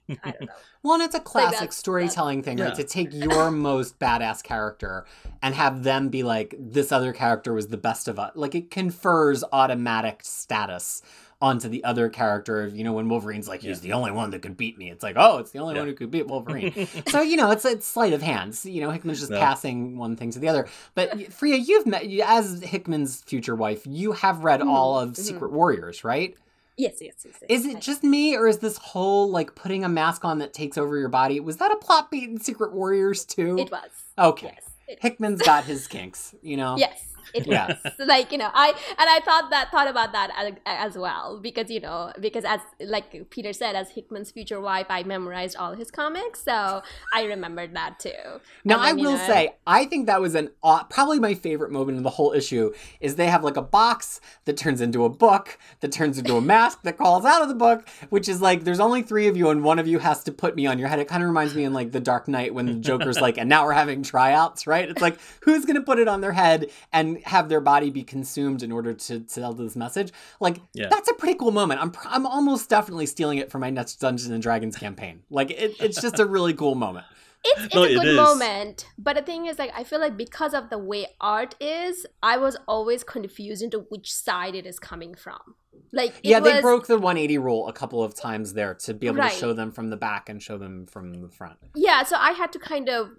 don't know. Well, and it's a classic storytelling thing, right? To take your most badass character and have them be like, this other character was the best of us. Like, it confers automatic status onto the other character. You know, when Wolverine's like, he's the only one that could beat me. It's like, oh, it's the only one who could beat Wolverine. So, you know, it's sleight of hand. You know, Hickman's just passing one thing to the other. But Freya, you've met, as Hickman's future wife, you have read all of Secret Warriors, right? Yes. Is it just me, or is this whole, like, putting a mask on that takes over your body, was that a plot beat in Secret Warriors too? It was. Okay. Yes, it was. Hickman's got his kinks, you know? Yes. It was like, you know, I thought about that as well, because, you know, as like Peter said, as Hickman's future wife, I memorized all his comics, so I remembered that too. Now, I will say, I think that was probably my favorite moment in the whole issue is they have like a box that turns into a book that turns into a mask that crawls out of the book, which is like, there's only three of you and one of you has to put me on your head. It kind of reminds me in like The Dark Knight when the Joker's like, and now we're having tryouts, right? It's like, who's going to put it on their head and have their body be consumed in order to sell this message. Like, that's a pretty cool moment. I'm almost definitely stealing it for my next Dungeons and Dragons campaign. Like, it's just a really cool moment. It's a good moment. But the thing is, like, I feel like because of the way art is, I was always confused into which side it is coming from. Like, they broke the 180 rule a couple of times there to be able to show them from the back and show them from the front. Yeah, so I had to kind of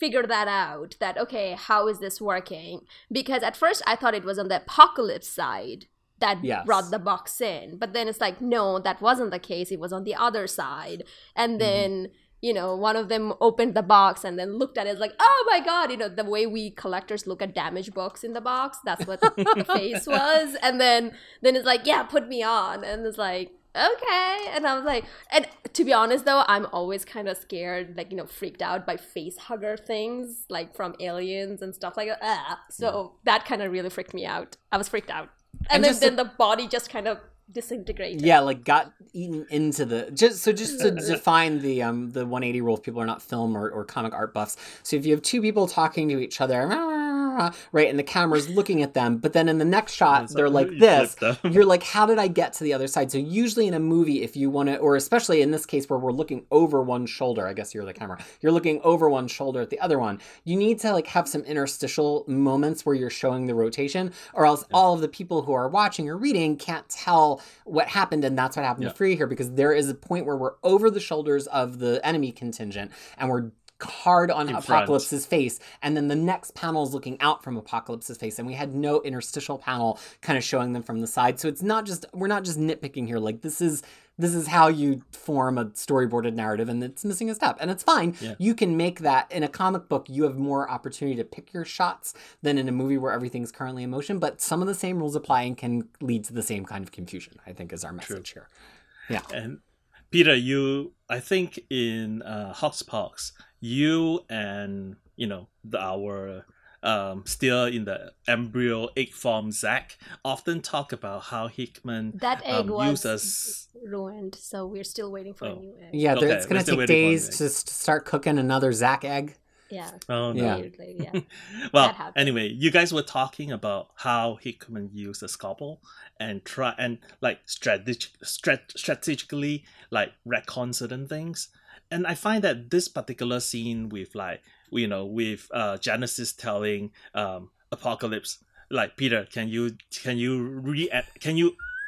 figure that out, that okay, how is this working? Because at first I thought it was on the Apocalypse side that brought the box in, but then it's like, no, that wasn't the case, it was on the other side. And then you know, one of them opened the box and then looked at it like, oh my God, you know, the way we collectors look at damaged books in the box, that's what the face was. And then it's like, yeah, put me on. And it's like, okay. And I was like, and to be honest though, I'm always kind of scared, like, you know, freaked out by face hugger things, like from Aliens and stuff like that. So that kind of really freaked me out. I was freaked out. And then the body just kind of disintegrated. Yeah, like got eaten into the, just to define the 180 rule, if people are not film or comic art buffs. So if you have two people talking to each other, right, and the camera's looking at them, but then in the next shot they're like this, you're like, how did I get to the other side? So usually in a movie, if you want to, or especially in this case where we're looking over one shoulder, I guess you're the camera, you're looking over one shoulder at the other one, you need to like have some interstitial moments where you're showing the rotation, or else all of the people who are watching or reading can't tell what happened. And that's what happened to Free here, because there is a point where we're over the shoulders of the enemy contingent and we're hard on Apocalypse's face, and then the next panel is looking out from Apocalypse's face, and we had no interstitial panel kind of showing them from the side. So it's not just, we're not just nitpicking here. Like, this is how you form a storyboarded narrative, and it's missing a step, and it's fine. Yeah. You can make that in a comic book. You have more opportunity to pick your shots than in a movie where everything's currently in motion, but some of the same rules apply and can lead to the same kind of confusion, I think, is our message here. Yeah. And Peter, I think in Hotspox, you and, our still in the embryo egg form Zach often talk about how Hickman was ruined, so we're still waiting for a new egg. Yeah, okay, it's going to take days to start cooking another Zach egg. Yeah. Oh, no. Yeah. Well, anyway, you guys were talking about how Hickman used the scalpel and strategically retcon certain things. And I find that this particular scene with Genesis telling Apocalypse, Peter, can you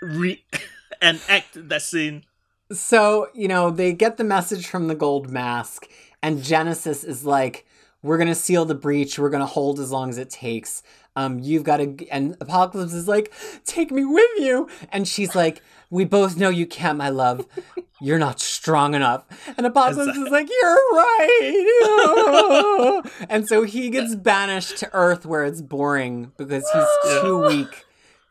reenact that scene? So, they get the message from the gold mask, and Genesis is like, we're going to seal the breach. We're going to hold as long as it takes. You've got to... And Apocalypse is like, take me with you. And she's like, we both know you can't, my love. You're not strong enough. And Apocalypse is like, you're right. And so he gets banished to Earth where it's boring because he's too weak.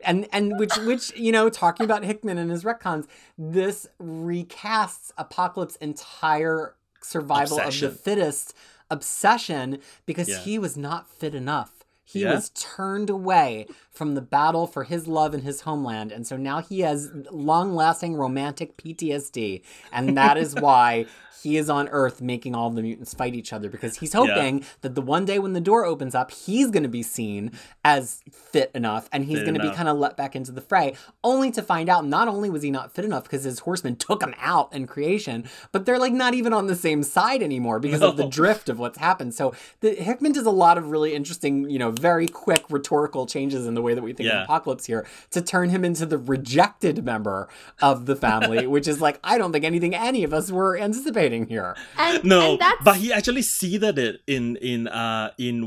And which talking about Hickman and his retcons, this recasts Apocalypse's entire survival obsession. Of the fittest obsession, because he was not fit enough. He was turned away from the battle for his love and his homeland. And so now he has long-lasting romantic PTSD. And that is why he is on Earth making all the mutants fight each other, because he's hoping that the one day when the door opens up, he's going to be seen as fit enough, and he's going to be kind of let back into the fray, only to find out not only was he not fit enough because his horsemen took him out in creation, but they're not even on the same side anymore because of the drift of what's happened. So Hickman does a lot of really interesting, very quick rhetorical changes in the way that we think of Apocalypse here to turn him into the rejected member of the family, which is I don't think anything any of us were anticipating here. But he actually seeded it in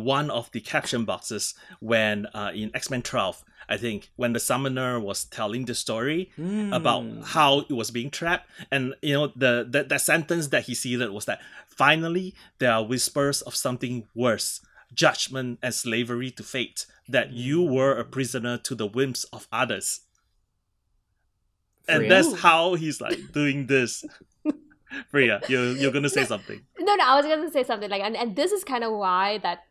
one of the caption boxes when in X-Men 12, I think, when the summoner was telling the story about how it was being trapped. And, the sentence that he seeded was that finally there are whispers of something worse. Judgment and slavery to fate, that you were a prisoner to the whims of others. And that's how he's doing this. Priya, you're going to say something. No, I was going to say something. And this is kind of why that,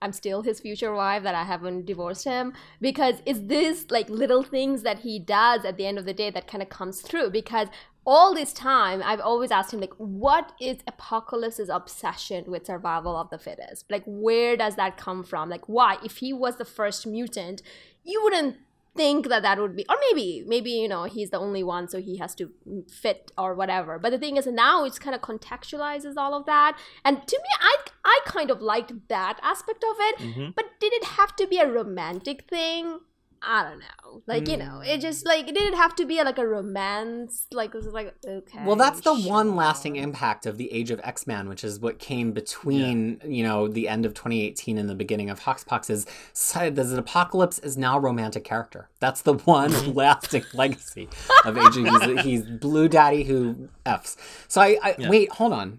I'm still his future wife, that I haven't divorced him. Because it's this, little things that he does at the end of the day that kind of comes through. Because all this time, I've always asked him, what is Apocalypse's obsession with survival of the fittest? Where does that come from? Why? If he was the first mutant, you wouldn't think that would be, or maybe he's the only one, so he has to fit or whatever. But the thing is, now it's kind of contextualizes all of that, and to me, I kind of liked that aspect of it. But did it have to be a romantic thing? I don't know. It just it didn't have to be a romance. Okay. Well, that's the one lasting impact of the Age of X-Men, which is what came between the end of 2018 and the beginning of Hoxpox. Is Apocalypse is now a romantic character. That's the one lasting legacy of Age of X-Men. He's Blue Daddy who f's. So I wait. Hold on.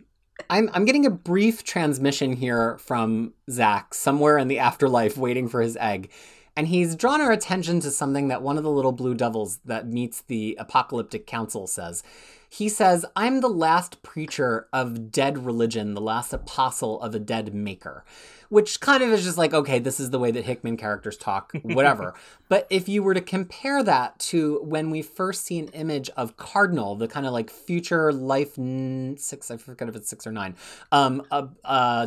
I'm getting a brief transmission here from Zach somewhere in the afterlife, waiting for his egg. And he's drawn our attention to something that one of the little blue devils that meets the apocalyptic council says. He says, I'm the last preacher of dead religion, the last apostle of a dead maker. Which kind of is just okay, this is the way that Hickman characters talk, whatever. But if you were to compare that to when we first see an image of Cardinal, the kind of future life 6, I forget if it's 6 or 9, a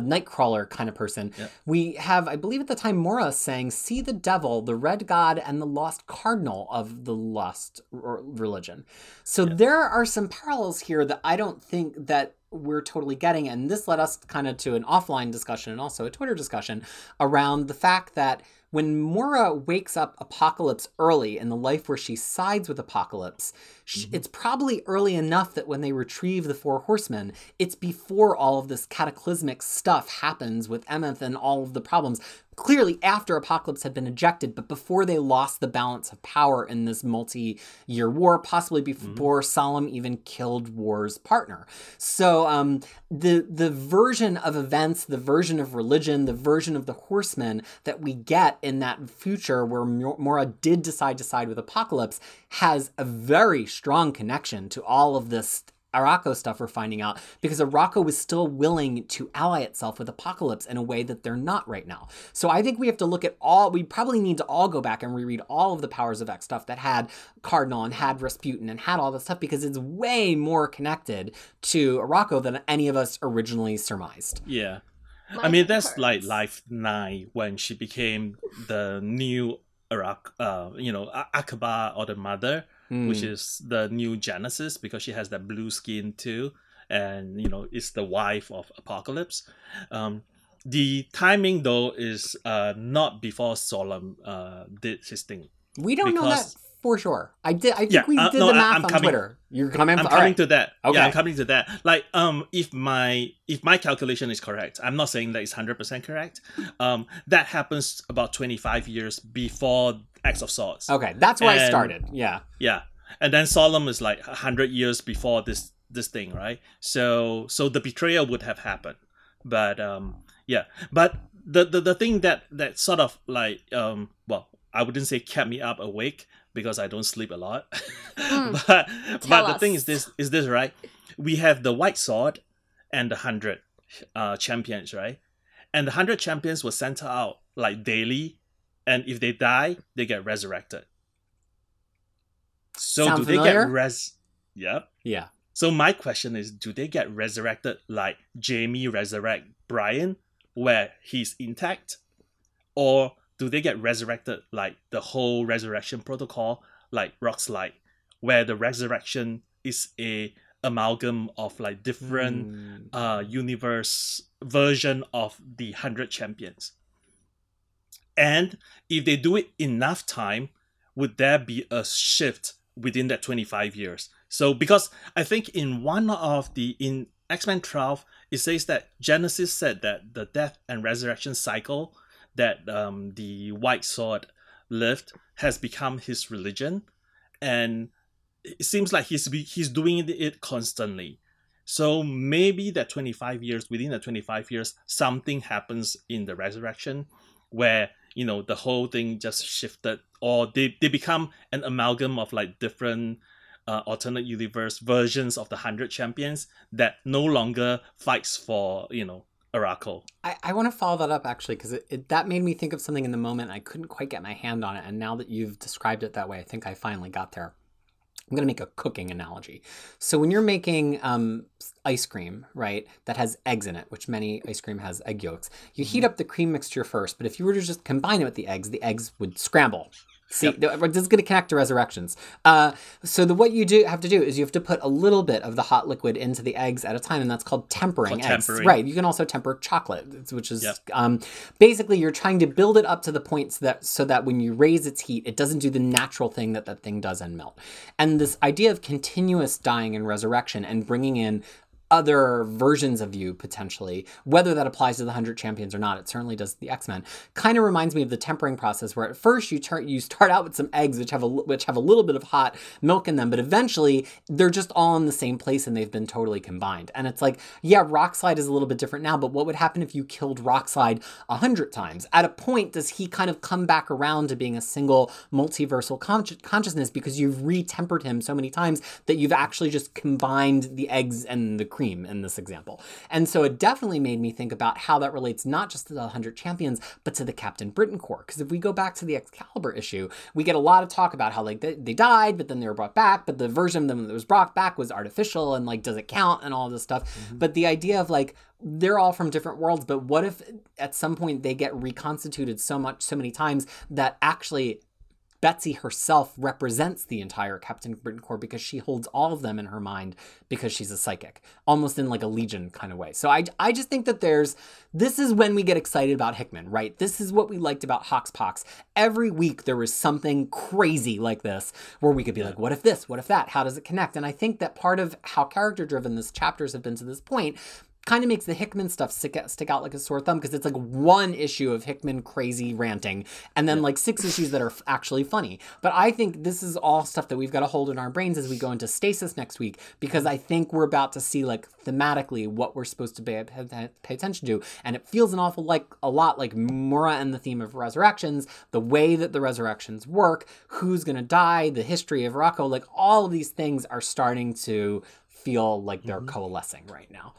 Nightcrawler kind of person. Yep. We have, I believe at the time, Moira saying, see the devil, the red god, and the lost Cardinal of the lost religion. So there are some parallels here that I don't think that we're totally getting, and this led us kind of to an offline discussion and also a Twitter discussion around the fact that when Moira wakes up Apocalypse early in the life where she sides with Apocalypse, It's probably early enough that when they retrieve the Four Horsemen, it's before all of this cataclysmic stuff happens with Emeth and all of the problems. Clearly after Apocalypse had been ejected, but before they lost the balance of power in this multi-year war, possibly before Solemn even killed War's partner. So the version of events, the version of religion, the version of the horsemen that we get in that future where Mora did decide to side with Apocalypse has a very strong connection to all of this Arakko stuff we're finding out, because Arakko is still willing to ally itself with Apocalypse in a way that they're not right now. So I think we have to look at all, we probably need to all go back and reread all of the Powers of X stuff that had Cardinal and had Rasputin and had all this stuff, because it's way more connected to Arakko than any of us originally surmised. Yeah. I mean, that's like Life 9 when she became the new Arakko, Akaba or the Mother. Which is the new Genesis, because she has that blue skin too, and is the wife of Apocalypse. The timing though is not before Solemn did his thing. We don't know that for sure. I think we did the math on Twitter. I'm coming to that. Okay. Yeah, I'm coming to that. Like if my calculation is correct, I'm not saying that it's 100% correct. That happens about 25 years before X of Swords. Okay, that's where I started. Yeah. Yeah. And then Solemn is like 100 years before this thing, right? So the betrayal would have happened. But but the thing that sort of like I wouldn't say kept me up awake, because I don't sleep a lot. But the thing is this, right? We have the White Sword and the 100 champions, right? And the 100 champions were sent out like daily, and if they die, they get resurrected. So sound do familiar? They get Yep. Yeah. So my question is, do they get resurrected like Jamie resurrect Brian, where he's intact? Or do they get resurrected like the whole resurrection protocol, like Rockslide, where the resurrection is a amalgam of like different universe version of the 100 champions? And if they do it enough time, would there be a shift within that 25 years? So because I think in one of the in X-Men 12, it says that Genesis said that the death and resurrection cycle that the White Sword lived has become his religion, and it seems like he's doing it constantly. So maybe that 25 years, within the 25 years, something happens in the resurrection where the whole thing just shifted, or they become an amalgam of like different alternate universe versions of the 100 champions that no longer fights for Arakko. I want to follow that up actually, because that made me think of something in the moment. I couldn't quite get my hand on it, and now that you've described it that way, I think I finally got there. I'm going to make a cooking analogy. So when you're making ice cream, right, that has eggs in it, which many ice cream has egg yolks, you heat up the cream mixture first. But if you were to just combine it with the eggs would scramble. See, this is going to connect to resurrections. So what you do have to do is you have to put a little bit of the hot liquid into the eggs at a time, and that's called tempering eggs. Right. You can also temper chocolate, which is basically you're trying to build it up to the point so that when you raise its heat, it doesn't do the natural thing that thing does and melt. And this idea of continuous dying and resurrection and bringing in other versions of you, potentially, whether that applies to the 100 champions or not, it certainly does the X-Men, kind of reminds me of the tempering process, where at first you start out with some eggs which have a little bit of hot milk in them, but eventually they're just all in the same place and they've been totally combined. And it's like, yeah, Rockslide is a little bit different now, but what would happen if you killed Rockslide 100 times? At a point, does he kind of come back around to being a single multiversal consciousness, because you've retempered him so many times that you've actually just combined the eggs and the cream in this example? And so it definitely made me think about how that relates not just to the 100 champions, but to the Captain Britain Corps. Because if we go back to the Excalibur issue, we get a lot of talk about how like they died, but then they were brought back, but the version of them that was brought back was artificial, and like, does it count and all this stuff? But the idea of like, they're all from different worlds, but what if at some point they get reconstituted so many times that actually Betsy herself represents the entire Captain Britain Corps because she holds all of them in her mind because she's a psychic, almost in like a Legion kind of way. So I just think that this is when we get excited about Hickman, right? This is what we liked about Hoxpox. Every week there was something crazy like this where we could be like, what if this? What if that? How does it connect? And I think that part of how character-driven these chapters have been to this point kind of makes the Hickman stuff stick out like a sore thumb because it's like one issue of Hickman crazy ranting and then like six issues that are actually funny. But I think this is all stuff that we've got to hold in our brains as we go into Stasis next week, because I think we're about to see like thematically what we're supposed to pay attention to. And it feels an awful lot like Moira and the theme of resurrections, the way that the resurrections work, who's going to die, the history of Arakko, like all of these things are starting to feel like they're coalescing right now.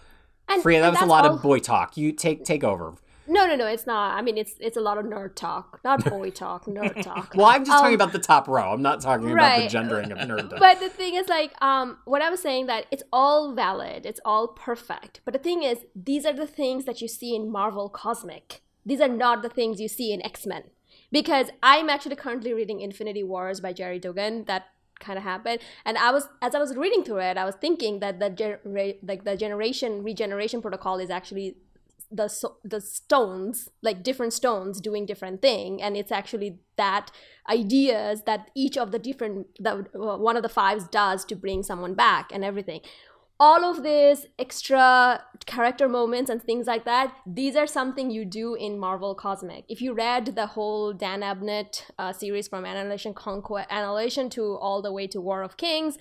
And, Freya, that was a lot of boy talk. You take over. No, it's not. I mean, it's a lot of nerd talk, not boy talk, nerd talk. Well, I'm just talking about the top row. I'm not talking about the gendering of nerd talk. But the thing is, like, what I was saying, that it's all valid, it's all perfect. But the thing is, these are the things that you see in Marvel Cosmic. These are not the things you see in X-Men. Because I'm actually currently reading Infinity Wars by Jerry Duggan, that kind of happened, and as I was reading through it, I was thinking that the generation regeneration protocol is actually the stones, like different stones doing different thing, and it's actually that ideas that each of the different, that one of the fives does to bring someone back and everything. All of these extra character moments and things like that, these are something you do in Marvel Cosmic. If you read the whole Dan Abnett series from Annihilation to all the way to War of Kings,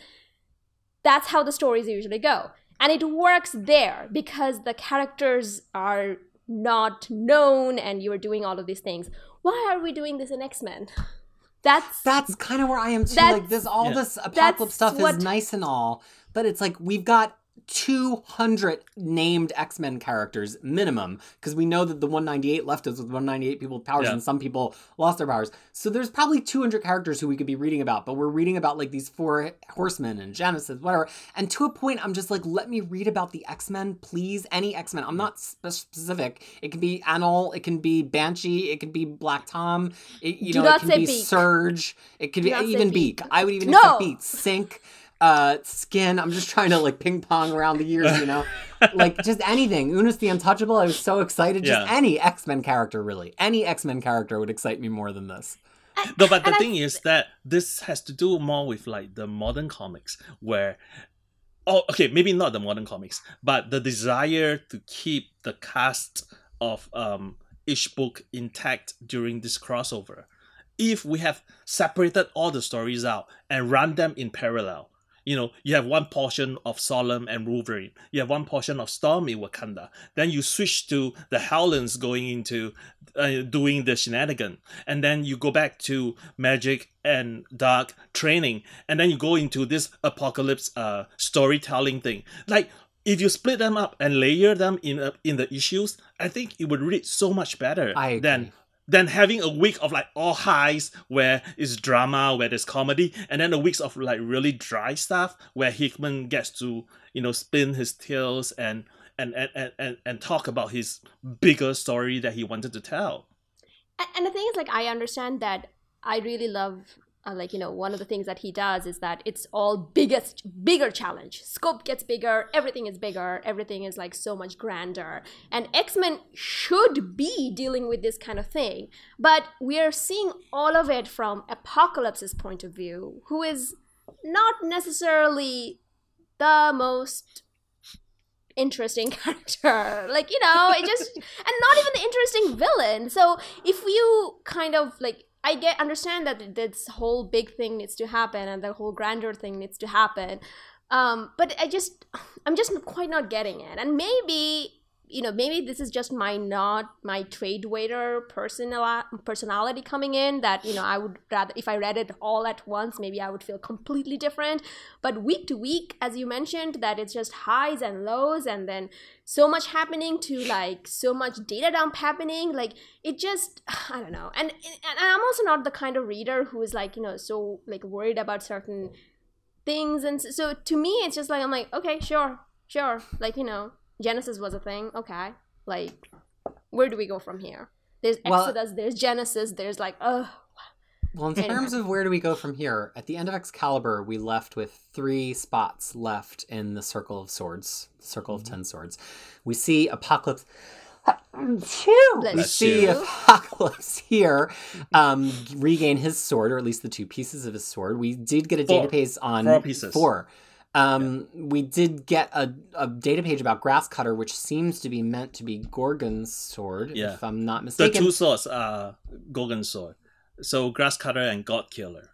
that's how the stories usually go. And it works there because the characters are not known and you're doing all of these things. Why are we doing this in X-Men? That's kind of where I am too. Like this, all this Apocalypse stuff is nice and all, but it's like we've got 200 named X-Men characters minimum, because we know that the 198 left us with 198 people with powers and some people lost their powers. So there's probably 200 characters who we could be reading about, but we're reading about like these four horsemen and Genesis, whatever. And to a point, I'm just like, let me read about the X-Men, please. Any X-Men. I'm not specific. It can be Annal, it can be Banshee, it can be Black Tom, it can be Beak. Surge, it could be even Beak. I would even accept Beak. Sync. Skin. I'm just trying to like ping pong around the years, you know, like just anything. Unis the Untouchable. I was so excited. Just any X-Men character, really. Any X-Men character would excite me more than this. No, but the thing is that this has to do more with like the modern comics where, maybe not the modern comics, but the desire to keep the cast of each book intact during this crossover. If we have separated all the stories out and run them in parallel, you know, you have one portion of Solemn and Wolverine. You have one portion of Storm in Wakanda. Then you switch to the Howlands going into doing the shenanigan. And then you go back to Magic and Dark training. And then you go into this Apocalypse storytelling thing. Like, if you split them up and layer them in the issues, I think it would read so much better than having a week of like all highs where it's drama, where there's comedy, and then a week of like really dry stuff where Hickman gets to, you know, spin his tales and talk about his bigger story that he wanted to tell. And the thing is, like, I understand that. I really love like, you know, one of the things that he does is that it's all bigger challenge. Scope gets bigger, everything is bigger, everything is like so much grander. And X-Men should be dealing with this kind of thing. But we are seeing all of it from Apocalypse's point of view, who is not necessarily the most interesting character, like, you know, it just, and not even the interesting villain. So if you kind of like, I understand that this whole big thing needs to happen and the whole grander thing needs to happen. But I'm just quite not getting it. And maybe, you know, maybe this is just my trade waiter personality coming in, that, you know, I would rather, if I read it all at once, maybe I would feel completely different. But week to week, as you mentioned, that it's just highs and lows and then so much happening to like so much data dump happening. Like it just, I don't know. And I'm also not the kind of reader who is like, you know, so like worried about certain things. And so to me, it's just like, I'm like, okay, sure. Like, you know, Genesis was a thing. Okay. Like, where do we go from here? There's Exodus, there's Genesis, there's like, Well, in terms of where do we go from here, at the end of Excalibur, we left with 3 spots left in the Circle of Swords, the Circle of 10 Swords. We see Apocalypse. Apocalypse here regain his sword, or at least the 2 pieces of his sword. We did get a database on 4 pieces. 4. We did get a data page about Grasscutter, which seems to be meant to be Gorgon's sword, if I'm not mistaken. The 2 swords are Gorgon's sword. So Grasscutter and God Killer.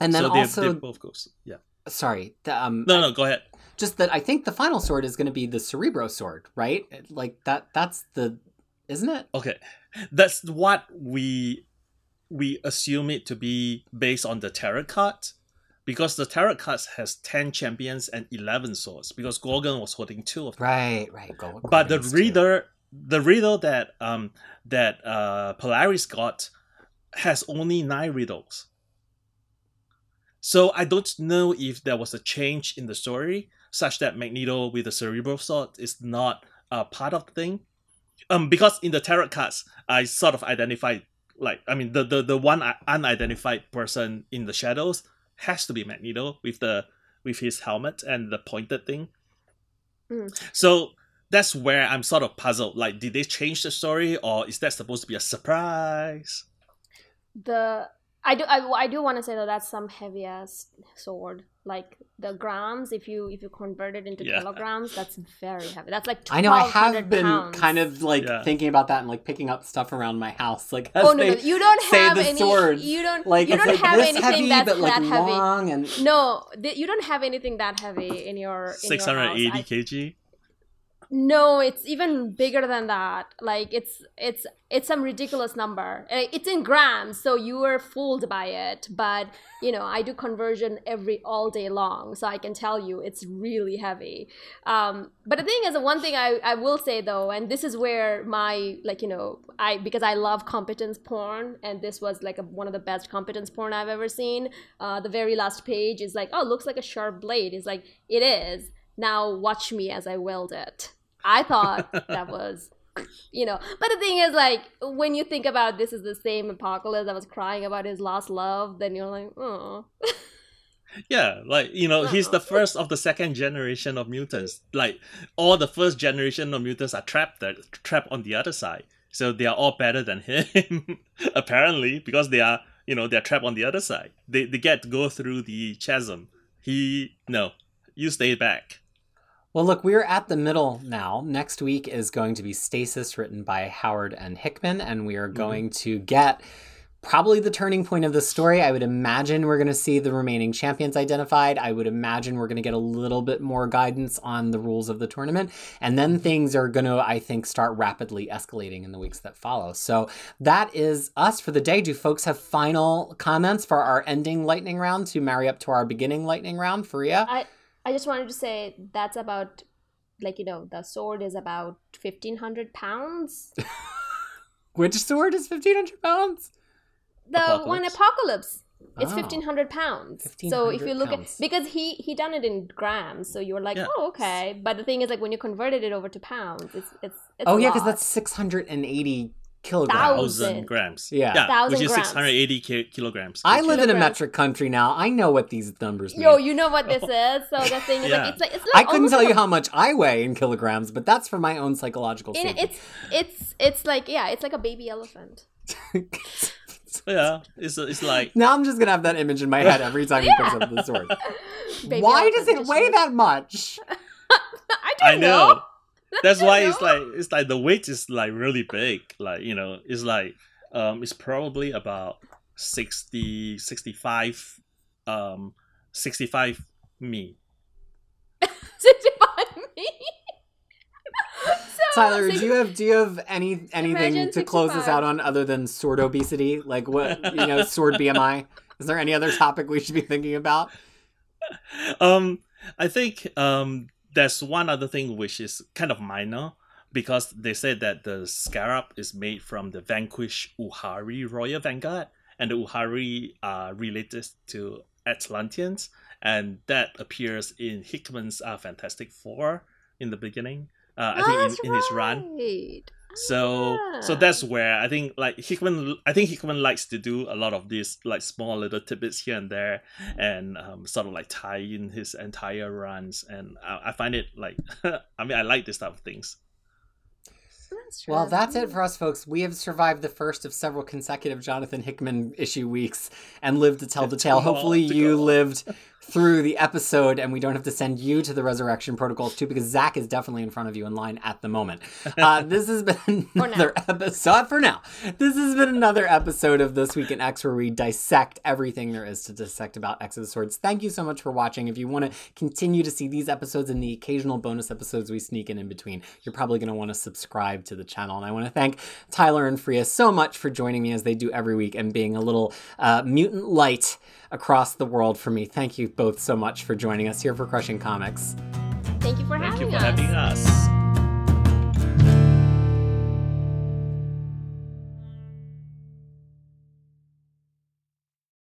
And then so also... they're both ghosts. Yeah. Sorry. No, go ahead. Just that I think the final sword is going to be the Cerebro sword, right? Like, that's the... Isn't it? Okay. That's what we assume it to be based on the tarot card. Because the tarot cards has 10 champions and 11 swords. Because Gorgon was holding 2 of them. Right. But the riddle that Polaris got has only 9 riddles. So I don't know if there was a change in the story such that Magneto with the Cerebral Sword is not part of the thing. Because in the tarot cards, I sort of identified, the one unidentified person in the shadows has to be Magneto with his helmet and the pointed thing. So that's where I'm sort of puzzled. Like, did they change the story, or is that supposed to be a surprise? I do want to say that that's some heavy ass sword. Like the grams, if you convert it into kilograms, that's very heavy. That's like 1,200 pounds. I know. I have been kind of thinking about that and picking up stuff around my house. Like, you don't have any swords. You don't have anything that's that heavy. Long and... No, you don't have anything that heavy in your 680 kg. No, it's even bigger than that. Like, it's some ridiculous number. It's in grams, so you were fooled by it. But, I do conversion all day long, so I can tell you it's really heavy. But the thing is, one thing I will say, though, and this is where my, because I love competence porn, and this was, one of the best competence porn I've ever seen. The very last page is looks like a sharp blade. It's like, it is. Now watch me as I weld it. I thought that was, But the thing is, when you think about this is the same Apocalypse that was crying about his lost love, then you're like, oh. Yeah, he's the first of the second generation of mutants. Like, all the first generation of mutants are trapped on the other side. So they are all better than him, apparently, because they are, they're trapped on the other side. They get to go through the chasm. You stay back. Well, look, we're at the middle now. Next week is going to be Stasis, written by Howard and Hickman, and we are going to get probably the turning point of the story. I would imagine we're going to see the remaining champions identified. I would imagine we're going to get a little bit more guidance on the rules of the tournament, and then things are going to, I think, start rapidly escalating in the weeks that follow. So that is us for the day. Do folks have final comments for our ending lightning round to marry up to our beginning lightning round? Faria? I just wanted to say that's about, the sword is about 1,500 pounds. Which sword is 1,500 pounds? The Apocalypse. One Apocalypse. It's 1,500 pounds. 1,500 so if you look pounds. At, because he done it in grams, so you were like, oh, okay. But the thing is, when you converted it over to pounds, it's oh, yeah, because that's 680 kilograms. 1,000 grams. Yeah, which is 680 kilograms. I live in a metric country now. I know what these numbers mean. Yo, you know what this is. So the thing is, I couldn't tell you how much I weigh in kilograms, but that's for my own psychological safety. It's like a baby elephant. Now I'm just going to have that image in my head every time he picks up the sword. Baby Why does it weigh that much? I don't know. That's why it's the weight is really big. It's it's probably about 65 me. 65 me? Tyler, do you have anything to close this out on other than sword obesity? Like, what, sword BMI? Is there any other topic we should be thinking about? I think there's one other thing which is kind of minor, because they said that the scarab is made from the vanquished Uhari royal vanguard, and the Uhari are related to Atlanteans, and that appears in Hickman's Fantastic Four in the beginning. I think in his run. So that's where I think Hickman likes to do a lot of these like small little tidbits here and there, and sort of like tie in his entire runs, and I find it like I mean, I like this type of things. Well, that's it for us, folks. We have survived the first of several consecutive Jonathan Hickman issue weeks and lived to tell the tale. Hopefully you lived through the episode and we don't have to send you to the Resurrection Protocols too, because Zach is definitely in front of you in line at the moment. This has been another episode for now. This has been another episode of This Week in X, where we dissect everything there is to dissect about X of Swords. Thank you so much for watching. If you want to continue to see these episodes and the occasional bonus episodes we sneak in between, you're probably going to want to subscribe to the channel. And I want to thank Tyler and Freya so much for joining me as they do every week and being a little mutant light across the world for me. Thank you both so much for joining us here for Crushing Comics. Thank you for having us.